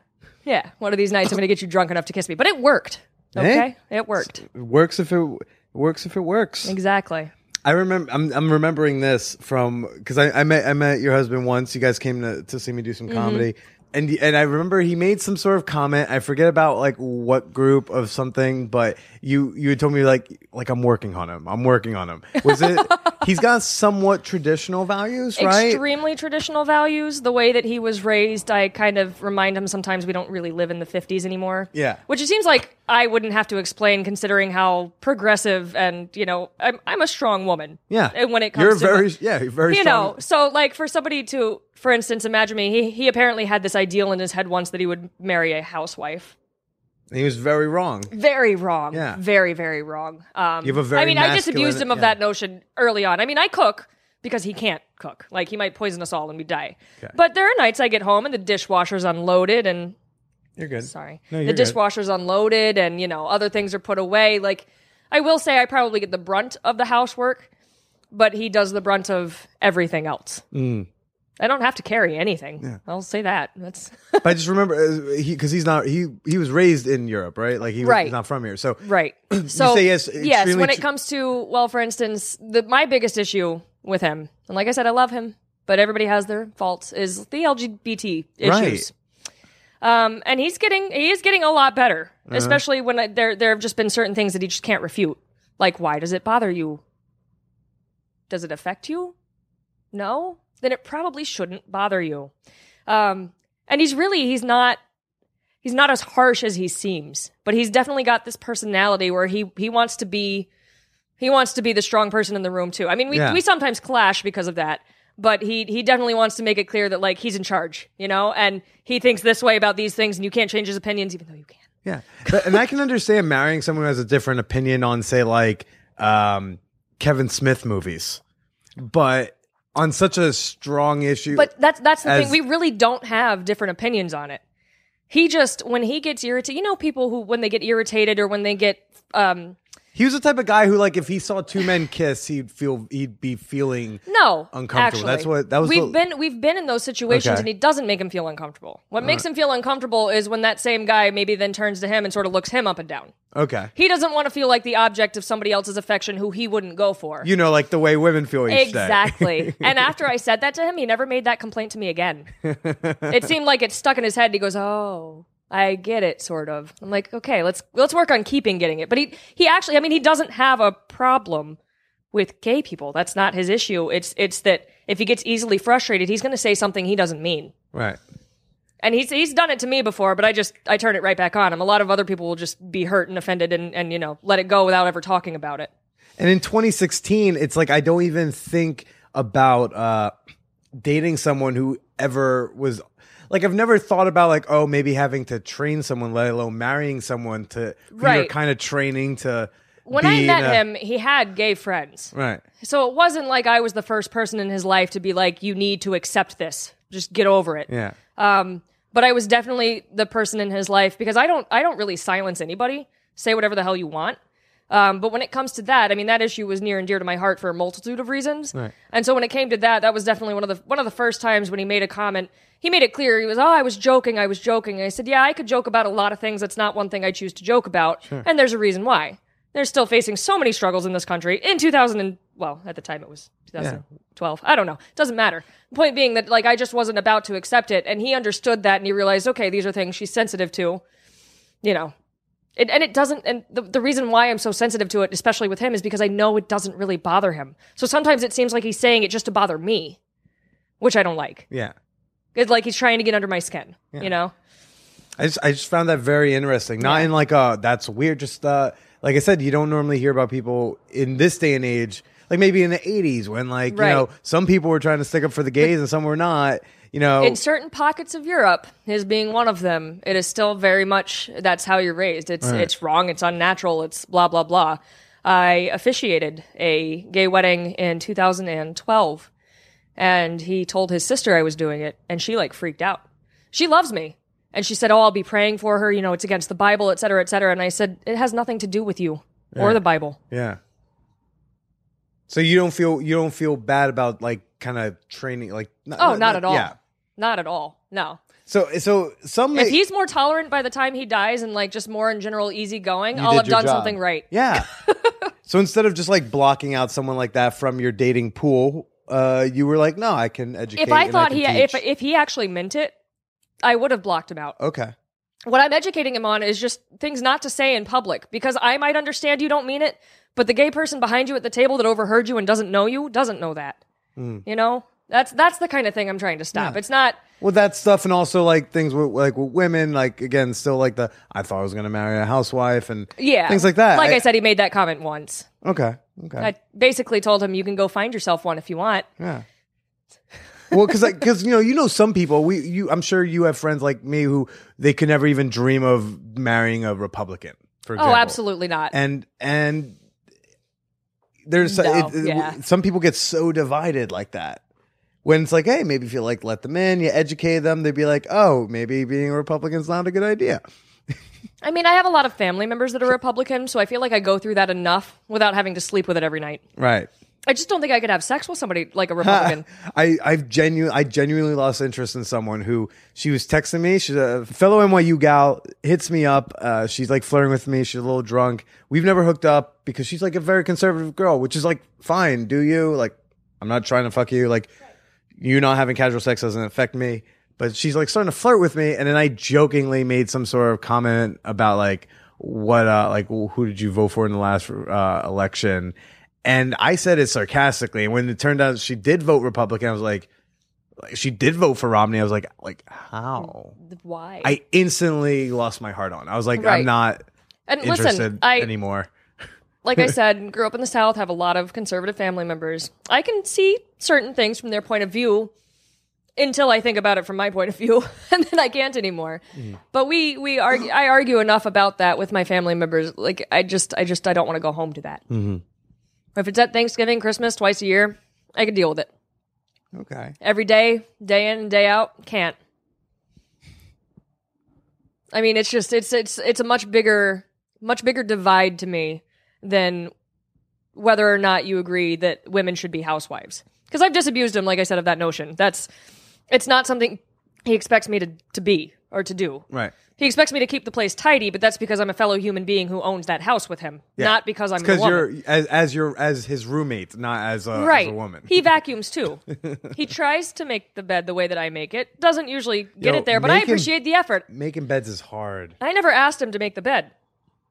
Yeah. One of these nights I'm going to get you drunk enough to kiss me. But it worked. Okay? Eh? It worked. It works if it, it works if it works. Exactly. I remember. I'm, I'm remembering this from because I, I met I met your husband once. You guys came to, to see me do some comedy, mm-hmm. and and I remember he made some sort of comment. I forget about like what group of something, but you you had told me like like I'm working on him. I'm working on him. Was it? He's got somewhat traditional values, right? Extremely traditional values. The way that he was raised, I kind of remind him sometimes we don't really live in the fifties anymore. Yeah, which it seems like I wouldn't have to explain, considering how progressive and, you know, I'm I'm a strong woman. Yeah. And when it comes you're to very, like, yeah, you're very you strong. You know, so like for somebody to, for instance, imagine me, he he apparently had this ideal in his head once that he would marry a housewife. He was very wrong. Very wrong. Yeah. Very, very wrong. Um, you have a very I mean, I disabused him of yeah. that notion early on. I mean, I cook because he can't cook. Like, he might poison us all and we die. Okay. But there are nights I get home and the dishwasher's unloaded and... You're good. Sorry. No, you're the dishwasher's good. Unloaded and, you know, other things are put away. Like, I will say I probably get the brunt of the housework, but he does the brunt of everything else. Mm. I don't have to carry anything. Yeah. I'll say that. That's. But I just remember, because he, he's not, he he was raised in Europe, right? Like, he was, right. he's not from here. So, right. So, you say yes, yes, when it comes to, well, for instance, the, my biggest issue with him, and like I said, I love him, but everybody has their faults, is the L G B T issues. Right. Um, and he's getting, he is getting a lot better, uh-huh. especially when I, there, there have just been certain things that he just can't refute. Like, why does it bother you? Does it affect you? No? Then it probably shouldn't bother you. Um, and he's really, he's not, he's not as harsh as he seems, but he's definitely got this personality where he, he wants to be, he wants to be the strong person in the room too. I mean, we, yeah. we sometimes clash because of that. But he he definitely wants to make it clear that, like, he's in charge, you know? And he thinks this way about these things, and you can't change his opinions, even though you can. Yeah. But, and I can understand marrying someone who has a different opinion on, say, like, um, Kevin Smith movies. But on such a strong issue... But that's, that's the as, thing. We really don't have different opinions on it. He just, when he gets irritated... You know people who, when they get irritated or when they get... Um, He was the type of guy who, like, if he saw two men kiss, he'd feel he'd be feeling no uncomfortable. Actually, that's what that was. We've the, been we've been in those situations, okay. and he doesn't make him feel uncomfortable. What All makes right. him feel uncomfortable is when that same guy maybe then turns to him and sort of looks him up and down. Okay, he doesn't want to feel like the object of somebody else's affection who he wouldn't go for. You know, like the way women feel each exactly. day. Exactly. And after I said that to him, he never made that complaint to me again. It seemed like it stuck in his head. And he goes, "Oh." I get it, sort of. I'm like, okay, let's let's work on keeping getting it. But he he actually, I mean, he doesn't have a problem with gay people. That's not his issue. It's it's that if he gets easily frustrated, he's going to say something he doesn't mean. Right. And he's he's done it to me before, but I just I turn it right back on him. A lot of other people will just be hurt and offended and and you know let it go without ever talking about it. And in twenty sixteen, it's like I don't even think about uh, dating someone who ever was. Like, I've never thought about, like, oh, maybe having to train someone, let alone marrying someone to... Right. You're kind of training to... when I met a, him, he had gay friends. Right. So it wasn't like I was the first person in his life to be like, you need to accept this. Just get over it. Yeah. Um, but I was definitely the person in his life because I don't I don't really silence anybody. Say whatever the hell you want. Um, but when it comes to that, I mean, that issue was near and dear to my heart for a multitude of reasons. Right. And so when it came to that, that was definitely one of the one of the first times when he made a comment. He made it clear. He was, oh, I was joking. I was joking. And I said, yeah, I could joke about a lot of things. That's not one thing I choose to joke about. Sure. And there's a reason why. They're still facing so many struggles in this country in two thousand and, well, at the time it was twenty twelve. Yeah. I don't know. It doesn't matter. The point being that, like, I just wasn't about to accept it. And he understood that and he realized, okay, these are things she's sensitive to, you know. It, and it doesn't, and the, the reason why I'm so sensitive to it, especially with him, is because I know it doesn't really bother him. So sometimes it seems like he's saying it just to bother me, which I don't like. Yeah. It's like he's trying to get under my skin, yeah. you know? I just, I just found that very interesting. Not yeah. in like, oh, that's weird. Just, uh, like I said, you don't normally hear about people in this day and age, like maybe in the eighties when like, right. you know, some people were trying to stick up for the gays but, and some were not. You know, in certain pockets of Europe, his being one of them, it is still very much that's how you're raised. It's right. it's wrong. It's unnatural. It's blah blah blah. I officiated a gay wedding in two thousand twelve, and he told his sister I was doing it, and she like freaked out. She loves me, and she said, "Oh, I'll be praying for her. You know, it's against the Bible, et cetera, et cetera." And I said, "It has nothing to do with you yeah. or the Bible." Yeah. So you don't feel you don't feel bad about like kind of training like not, oh not, not at all yeah. not at all no so so some may- if he's more tolerant by the time he dies and like just more in general easygoing you I'll have done job. Something right yeah so instead of just like blocking out someone like that from your dating pool uh you were like no I can educate if I and thought I he teach. if if he actually meant it I would have blocked him out okay. What I'm educating him on is just things not to say in public because I might understand you don't mean it, but the gay person behind you at the table that overheard you and doesn't know you doesn't know that. Mm. You know, that's that's the kind of thing I'm trying to stop. Yeah. It's not. Well, that stuff and also like things with, like with women, like again, still like the I thought I was going to marry a housewife and yeah. things like that. Like I, I said, he made that comment once. Okay. Okay. I basically told him you can go find yourself one if you want. Yeah. Well, because because you know you know some people we you I'm sure you have friends like me who they could never even dream of marrying a Republican. For example. Oh, absolutely not. And and there's no, it, yeah. it, some people get so divided like that when it's like, hey, maybe if you like let them in, you educate them, they'd be like, oh, maybe being a Republican's not a good idea. I mean, I have a lot of family members that are Republican, so I feel like I go through that enough without having to sleep with it every night. Right. I just don't think I could have sex with somebody like a Republican. I I've genu- I genuinely lost interest in someone who she was texting me. She's a fellow N Y U gal, hits me up. Uh, she's like flirting with me. She's a little drunk. We've never hooked up because she's like a very conservative girl, which is like, fine, do you? Like, I'm not trying to fuck you. Like, you not having casual sex doesn't affect me. But she's like starting to flirt with me. And then I jokingly made some sort of comment about like, what, uh, like, who did you vote for in the last uh, election? And I said it sarcastically. And when it turned out she did vote Republican, I was like, she did vote for Romney. I was like, like how? Why? I instantly lost my heart on. I was like, right. I'm not and interested listen, I, anymore. Like I said, grew up in the South, have a lot of conservative family members. I can see certain things from their point of view until I think about it from my point of view, and then I can't anymore. Mm. But we we argue, I argue enough about that with my family members. Like I just I just I don't want to go home to that. Mm-hmm. If it's at Thanksgiving, Christmas, twice a year, I can deal with it. Okay. Every day, day in and day out, can't. I mean, it's just it's it's it's a much bigger much bigger divide to me than whether or not you agree that women should be housewives. Because I've disabused him, like I said, of that notion. That's it's not something he expects me to, to be or to do. Right. He expects me to keep the place tidy, but that's because I'm a fellow human being who owns that house with him, yeah. not because I'm a woman. Because you're as as your as his roommate, not as a, right. as a woman. He vacuums too. He tries to make the bed the way that I make it. Doesn't usually get Yo, it there, but making, I appreciate the effort. Making beds is hard. I never asked him to make the bed.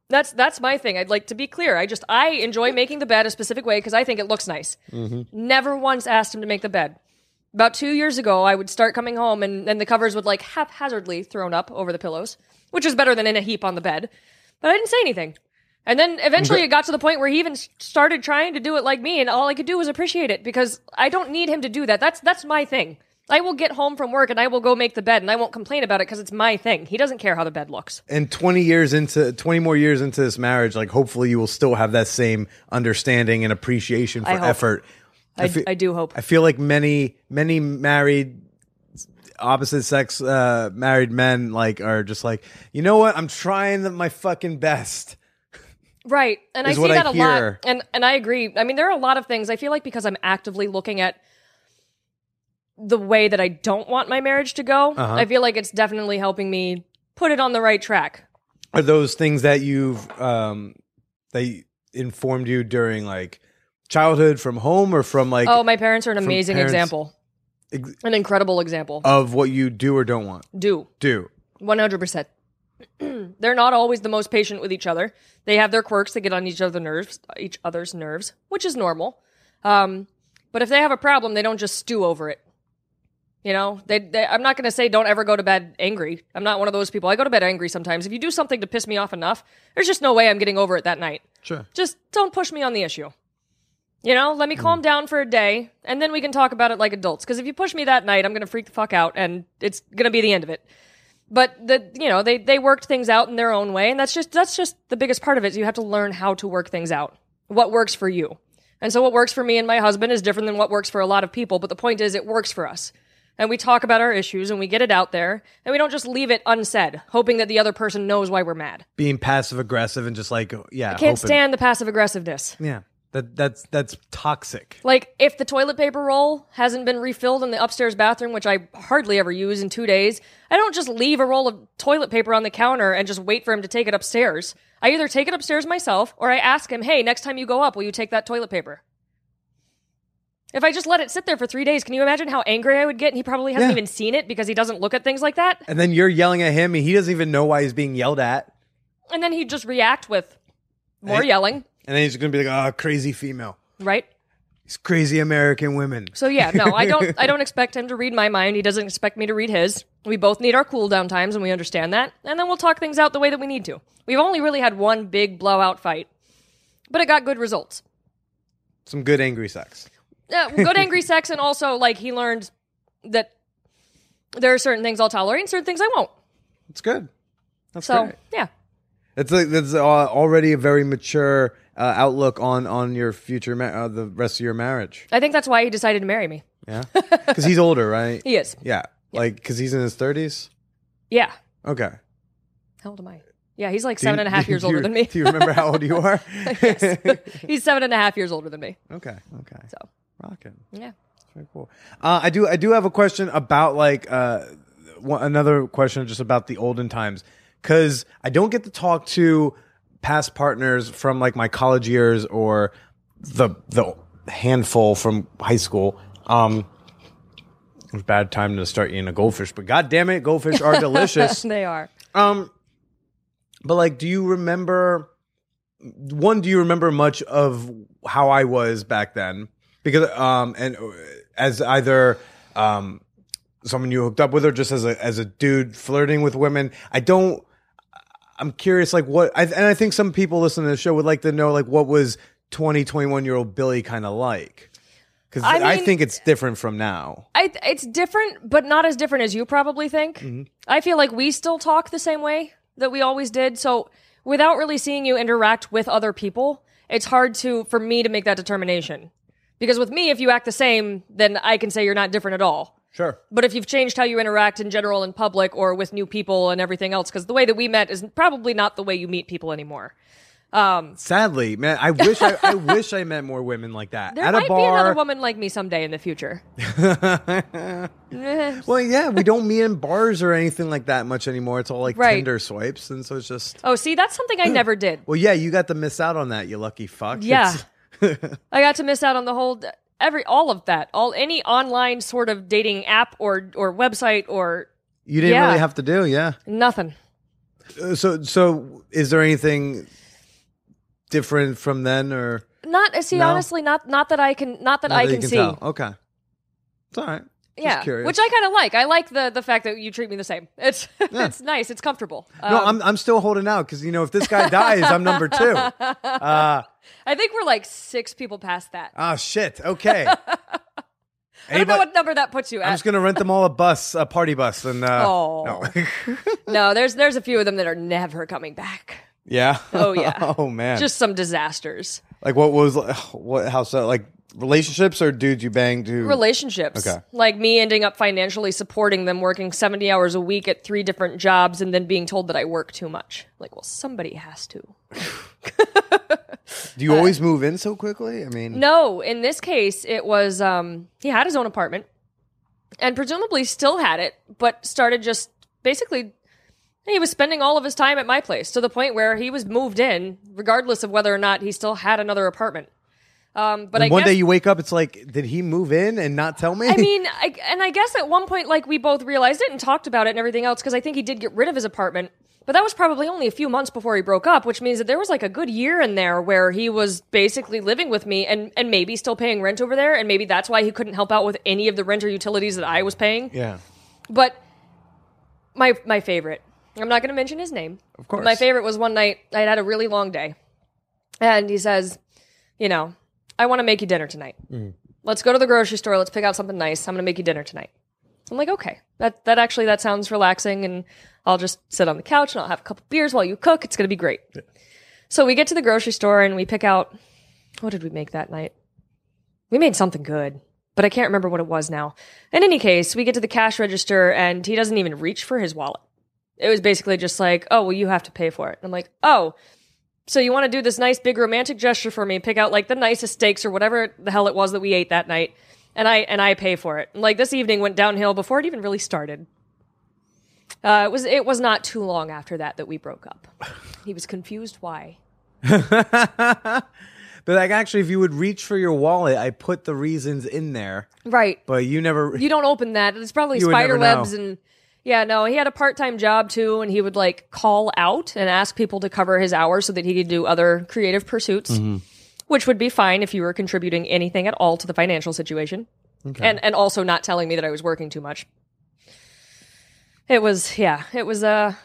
That's that's my thing. I'd like to be clear. I just I enjoy making the bed a specific way because I think it looks nice. Mm-hmm. Never once asked him to make the bed. About two years ago, I would start coming home, and then the covers would like haphazardly thrown up over the pillows, which is better than in a heap on the bed. But I didn't say anything. And then eventually it got to the point where he even started trying to do it like me, and all I could do was appreciate it because I don't need him to do that. That's that's my thing. I will get home from work and I will go make the bed and I won't complain about it because it's my thing. He doesn't care how the bed looks. And twenty years into twenty more years into this marriage, like hopefully you will still have that same understanding and appreciation for effort. I, I, fe- I do hope. I feel like many, many married opposite sex uh, married men like are just like, you know what? I'm trying the, my fucking best. Right. And I see that I a hear. lot. And, and I agree. I mean, there are a lot of things I feel like because I'm actively looking at the way that I don't want my marriage to go, uh-huh. I feel like it's definitely helping me put it on the right track. Are those things that you've um, that informed you during like childhood from home or from like? Oh, my parents are an amazing example, ex- an incredible example of what you do or don't want. Do do one hundred percent. They're not always the most patient with each other. They have their quirks. They get on each other's nerves, each other's nerves, which is normal. Um, but if they have a problem, they don't just stew over it. You know, they, they, I'm not going to say don't ever go to bed angry. I'm not one of those people. I go to bed angry sometimes. If you do something to piss me off enough, there's just no way I'm getting over it that night. Sure. Just don't push me on the issue. You know, let me mm. calm down for a day, and then we can talk about it like adults. Because if you push me that night, I'm going to freak the fuck out, and it's going to be the end of it. But, the you know, they, they worked things out in their own way, and that's just that's just the biggest part of it. You have to learn how to work things out, what works for you. And so what works for me and my husband is different than what works for a lot of people, but the point is it works for us. And we talk about our issues and we get it out there and we don't just leave it unsaid, hoping that the other person knows why we're mad. Being passive aggressive and just like, yeah. I can't hoping. stand the passive aggressiveness. Yeah. That that's that's toxic. Like if the toilet paper roll hasn't been refilled in the upstairs bathroom, which I hardly ever use in two days, I don't just leave a roll of toilet paper on the counter and just wait for him to take it upstairs. I either take it upstairs myself or I ask him, hey, next time you go up, will you take that toilet paper? If I just let it sit there for three days, can you imagine how angry I would get? And he probably hasn't yeah. even seen it because he doesn't look at things like that. And then you're yelling at him and he doesn't even know why he's being yelled at. And then he'd just react with more and, yelling. And then he's going to be like, oh, crazy female. Right. These crazy American women. So yeah, no, I don't I don't expect him to read my mind. He doesn't expect me to read his. We both need our cool down times and we understand that. And then we'll talk things out the way that we need to. We've only really had one big blowout fight, but it got good results. Some good angry sex. Yeah, good angry sex, and also, like, he learned that there are certain things I'll tolerate and certain things I won't. That's good. That's so, great. yeah. That's, like, that's uh, already a very mature uh, outlook on, on your future, ma- uh, the rest of your marriage. I think that's why he decided to marry me. Yeah? Because he's older, right? He is. Yeah. yeah. Like, because he's in his thirties? Yeah. Okay. How old am I? Yeah, he's like do seven you, and a half years you, older than me. Do you remember how old you are? Yes. He's seven and a half years older than me. Okay. Okay. So. Rocking, yeah, that's very cool. Uh, I do, I do have a question about like uh, one, another question just about the olden times because I don't get to talk to past partners from like my college years or the the handful from high school. Um, it was a bad time to start eating a goldfish, but god damn it, goldfish are delicious. They are. Um, but like, do you remember? One, do you remember much of how I was back then? Because um and as either um someone you hooked up with or just as a as a dude flirting with women, I don't. I'm curious, like what, I, and I think some people listening to the show would like to know, like what was twenty, twenty-one year old Billy kind of like? Because I, I mean, think it's different from now. I it's different, but not as different as you probably think. Mm-hmm. I feel like we still talk the same way that we always did. So without really seeing you interact with other people, it's hard to for me to make that determination. Because with me, if you act the same, then I can say you're not different at all. Sure. But if you've changed how you interact in general in public or with new people and everything else, because the way that we met is probably not the way you meet people anymore. Um, Sadly, man, I wish I, I wish I met more women like that. There at might a bar. be another woman like me someday in the future. Well, yeah, we don't meet in bars or anything like that much anymore. It's all like right. Tinder swipes, and so it's just. Oh, see, that's something I never did. Well, yeah, you got to miss out on that, you lucky fuck. Yeah. It's... I got to miss out on the whole every all of that all any online sort of dating app or or website or you didn't yeah. really have to do yeah nothing uh, so so is there anything different from then or not see no? honestly not not that I can not that not I that can, can see tell. Okay, it's all right. Yeah, which I kind of like. I like the the fact that you treat me the same. It's yeah. It's nice. It's comfortable. Um, no, I'm I'm still holding out because you know if this guy dies, I'm number two. Uh, I think we're like six people past that. Oh shit. Okay. I don't know what number that puts you at. I'm just going to rent them all a bus, a party bus. And, uh, oh. No. no, there's there's a few of them that are never coming back. Yeah? Oh, yeah. Oh, man. Just some disasters. Like what was, what how so? Like relationships or dudes you banged? Who... Relationships. Okay. Like me ending up financially supporting them, working seventy hours a week at three different jobs and then being told that I work too much. Like, well, somebody has to. Do you uh, always move in so quickly? I mean, no. In this case, it was um, he had his own apartment, and presumably still had it, but started just basically he was spending all of his time at my place to the point where he was moved in, regardless of whether or not he still had another apartment. Um, but and I one guess, day you wake up, it's like, did he move in and not tell me? I mean, I, and I guess at one point, like we both realized it and talked about it and everything else because I think he did get rid of his apartment. But that was probably only a few months before he broke up, which means that there was like a good year in there where he was basically living with me and, and maybe still paying rent over there. And maybe that's why he couldn't help out with any of the rent or utilities that I was paying. Yeah. But my my favorite, I'm not going to mention his name. Of course. My favorite was one night I had a really long day. And he says, you know, I want to make you dinner tonight. Mm. Let's go to the grocery store. Let's pick out something nice. I'm going to make you dinner tonight. I'm like, okay, that that actually, that sounds relaxing, and I'll just sit on the couch and I'll have a couple beers while you cook. It's going to be great. Yeah. So we get to the grocery store and we pick out, what did we make that night? We made something good, but I can't remember what it was now. In any case, we get to the cash register and he doesn't even reach for his wallet. It was basically just like, oh, well, you have to pay for it. And I'm like, oh, so you want to do this nice big romantic gesture for me and pick out like the nicest steaks or whatever the hell it was that we ate that night. And I and I pay for it. Like this evening went downhill before it even really started. Uh, it was it was not too long after that that we broke up. He was confused why. But like actually, if you would reach for your wallet, I put the reasons in there. Right. But you never. You don't open that. It's probably spider webs and yeah. No, he had a part time job too, and he would like call out and ask people to cover his hours so that he could do other creative pursuits. Mm-hmm. Which would be fine if you were contributing anything at all to the financial situation. Okay. And and also not telling me that I was working too much. It was, yeah, it was a,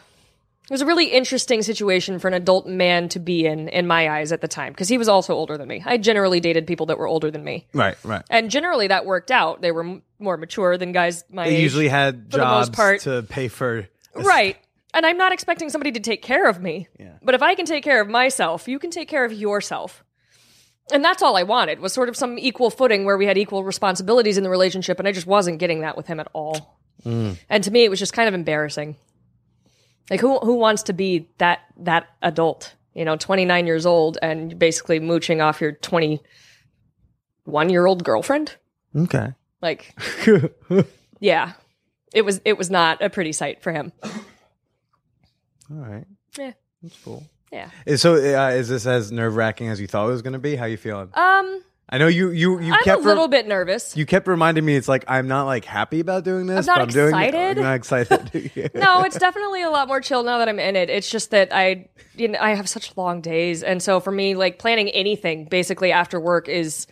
it was a really interesting situation for an adult man to be in, in my eyes at the time. Because he was also older than me. I generally dated people that were older than me. Right, right. And generally that worked out. They were m- more mature than guys my age. They usually had jobs to pay for. Right. And I'm not expecting somebody to take care of me. Yeah. But if I can take care of myself, you can take care of yourself. And that's all I wanted, was sort of some equal footing where we had equal responsibilities in the relationship, and I just wasn't getting that with him at all. Mm. And to me, it was just kind of embarrassing. Like, who who wants to be that that adult, you know, twenty-nine years old, and basically mooching off your twenty-one-year-old girlfriend? Okay. Like, yeah. It was, it was not a pretty sight for him. All right. Yeah. That's cool. Yeah. So uh, is this as nerve-wracking as you thought it was going to be? How are you feeling? Um, I know you you you I'm kept a little re- bit nervous. You kept reminding me it's like I'm not like happy about doing this. I'm not but excited. I'm, doing, I'm not excited. Yeah. No, it's definitely a lot more chill now that I'm in it. It's just that I you know, I have such long days, and so for me, like planning anything basically after work is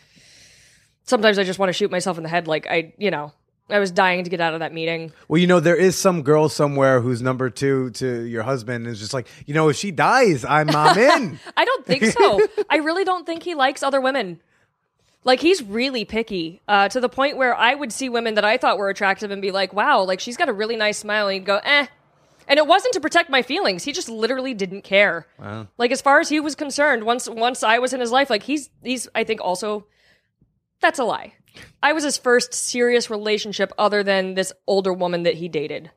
sometimes I just want to shoot myself in the head. Like I you know. I was dying to get out of that meeting. Well, you know, there is some girl somewhere who's number two to your husband is just like, you know, if she dies, I'm, I'm in. I don't think so. I really don't think he likes other women. Like, he's really picky uh, to the point where I would see women that I thought were attractive and be like, wow, like, she's got a really nice smile. And he'd go, eh. And it wasn't to protect my feelings. He just literally didn't care. Wow. Like, as far as he was concerned, once once I was in his life, like, he's he's, I think, also, that's a lie. I was his first serious relationship other than this older woman that he dated.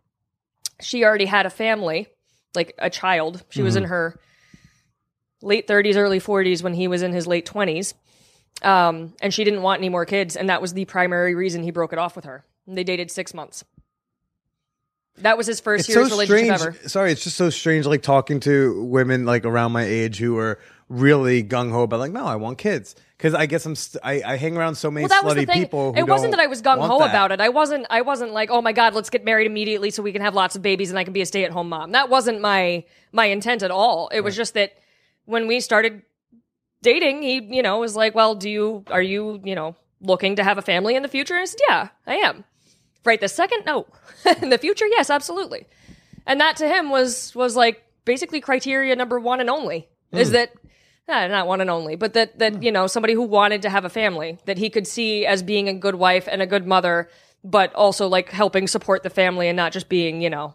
She already had a family, like a child. She mm-hmm. was in her late thirties, early forties when he was in his late twenties. Um, and she didn't want any more kids. And that was the primary reason he broke it off with her. And they dated six months. That was his first it's serious so relationship strange. ever. Sorry, it's just so strange, like talking to women like around my age who are really gung-ho about like, no, I want kids. Because I guess I'm st- I, I hang around so many well, slutty people. Who it wasn't that I was gung ho about it. I wasn't. I wasn't like, oh my god, let's get married immediately so we can have lots of babies and I can be a stay at home mom. That wasn't my my intent at all. It right. was just that when we started dating, he you know was like, well, do you are you you know looking to have a family in the future? And I said, yeah, I am. Right this second, no. In the future, yes, absolutely. And that to him was was like basically criteria number one and only mm. is that. not one and only, but that, that, you know, somebody who wanted to have a family that he could see as being a good wife and a good mother, but also like helping support the family and not just being, you know.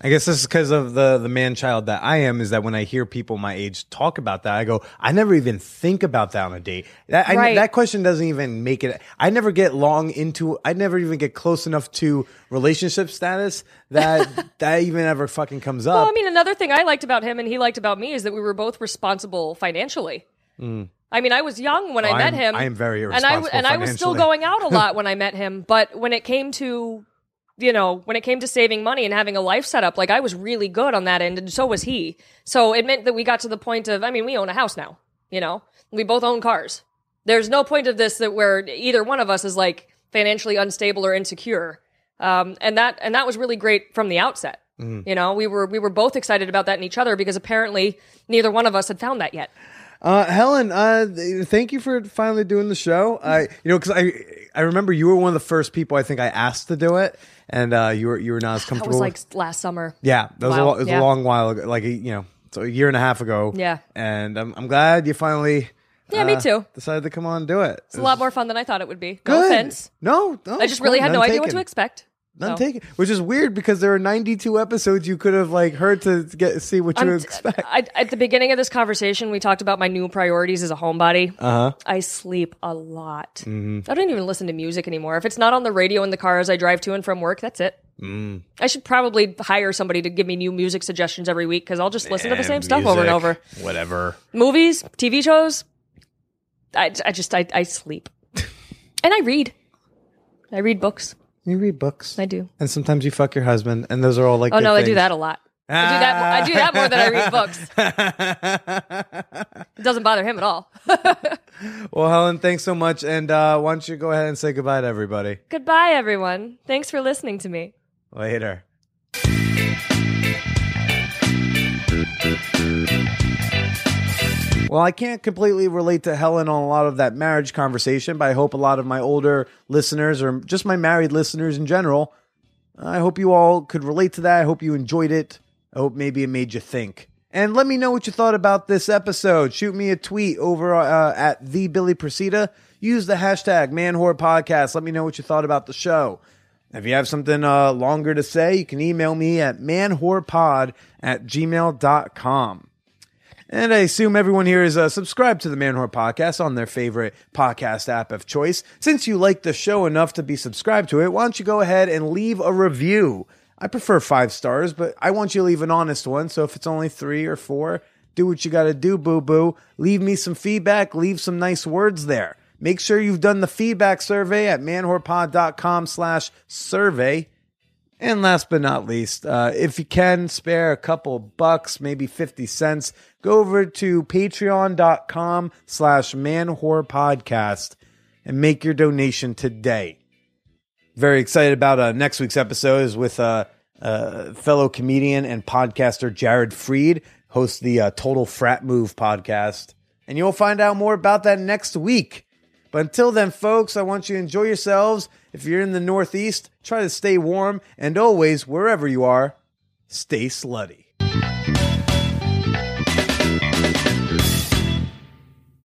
I guess this is because of the the man child that I am, is that when I hear people my age talk about that, I go, I never even think about that on a date. That, right. I, that question doesn't even make it. I never get long into, I never even get close enough to relationship status that that even ever fucking comes up. Well, I mean, another thing I liked about him and he liked about me is that we were both responsible financially. Mm. I mean, I was young when oh, I met I'm, him. I am very irresponsible and I, and I was still going out a lot when I met him, but when it came to... you know, when it came to saving money and having a life set up, like I was really good on that end, and so was he. So it meant that we got to the point of, I mean, we own a house now, you know, we both own cars. There's no point of this that where either one of us is like financially unstable or insecure. Um, and that, and that was really great from the outset. Mm-hmm. You know, we were, we were both excited about that in each other because apparently neither one of us had found that yet. Uh, Helen, uh, th- thank you for finally doing the show. I, you know, because I, I remember you were one of the first people I think I asked to do it, and uh, you were you were not as comfortable. That was like last summer. Yeah, that was, wow. a, it was yeah. a long while ago, like you know, so a year and a half ago. Yeah, and I'm I'm glad you finally. Yeah, uh, me too. Decided to come on and do it. It's, it's a lot more fun than I thought it would be. No good. offense. No, no, I just really had no taken. idea what to expect. None so. taken, which is weird because there are ninety-two episodes you could have like heard to get see what you I'm, expect. I, at the beginning of this conversation, we talked about my new priorities as a homebody. Uh-huh. I sleep a lot. Mm-hmm. I don't even listen to music anymore. If it's not on the radio in the car as I drive to and from work, that's it. Mm. I should probably hire somebody to give me new music suggestions every week because I'll just listen Man, to the same stuff music, over and over. Whatever. Movies, T V shows. I, I just, I, I sleep. And I read. I read books. You read books. I do. And sometimes you fuck your husband, and those are all like. Oh, no, things. I do that a lot. Ah. I do that I do that more than I read books. It doesn't bother him at all. Well, Helen, thanks so much. And uh, why don't you go ahead and say goodbye to everybody? Goodbye, everyone. Thanks for listening to me. Later. Well, I can't completely relate to Helen on a lot of that marriage conversation, but I hope a lot of my older listeners or just my married listeners in general, I hope you all could relate to that. I hope you enjoyed it. I hope maybe it made you think. And let me know what you thought about this episode. Shoot me a tweet over uh, at the Billy Procida. Use the hashtag Man Whore Podcast. Let me know what you thought about the show. If you have something uh, longer to say, you can email me at manwhorepod at gmail dot com. And I assume everyone here is uh, subscribed to the Man Whore Podcast on their favorite podcast app of choice. Since you like the show enough to be subscribed to it, why don't you go ahead and leave a review? I prefer five stars, but I want you to leave an honest one. So if it's only three or four, do what you got to do, boo-boo. Leave me some feedback. Leave some nice words there. Make sure you've done the feedback survey at manwhorepod dot com slash survey. And last but not least, uh, if you can spare a couple bucks, maybe fifty cents, go over to patreon dot com slash manwhorepodcast and make your donation today. Very excited about uh, next week's episode is with uh, uh, fellow comedian and podcaster Jared Fried, hosts the uh, Total Frat Move podcast. And you'll find out more about that next week. But until then, folks, I want you to enjoy yourselves. If you're in the Northeast, try to stay warm. And always, wherever you are, stay slutty.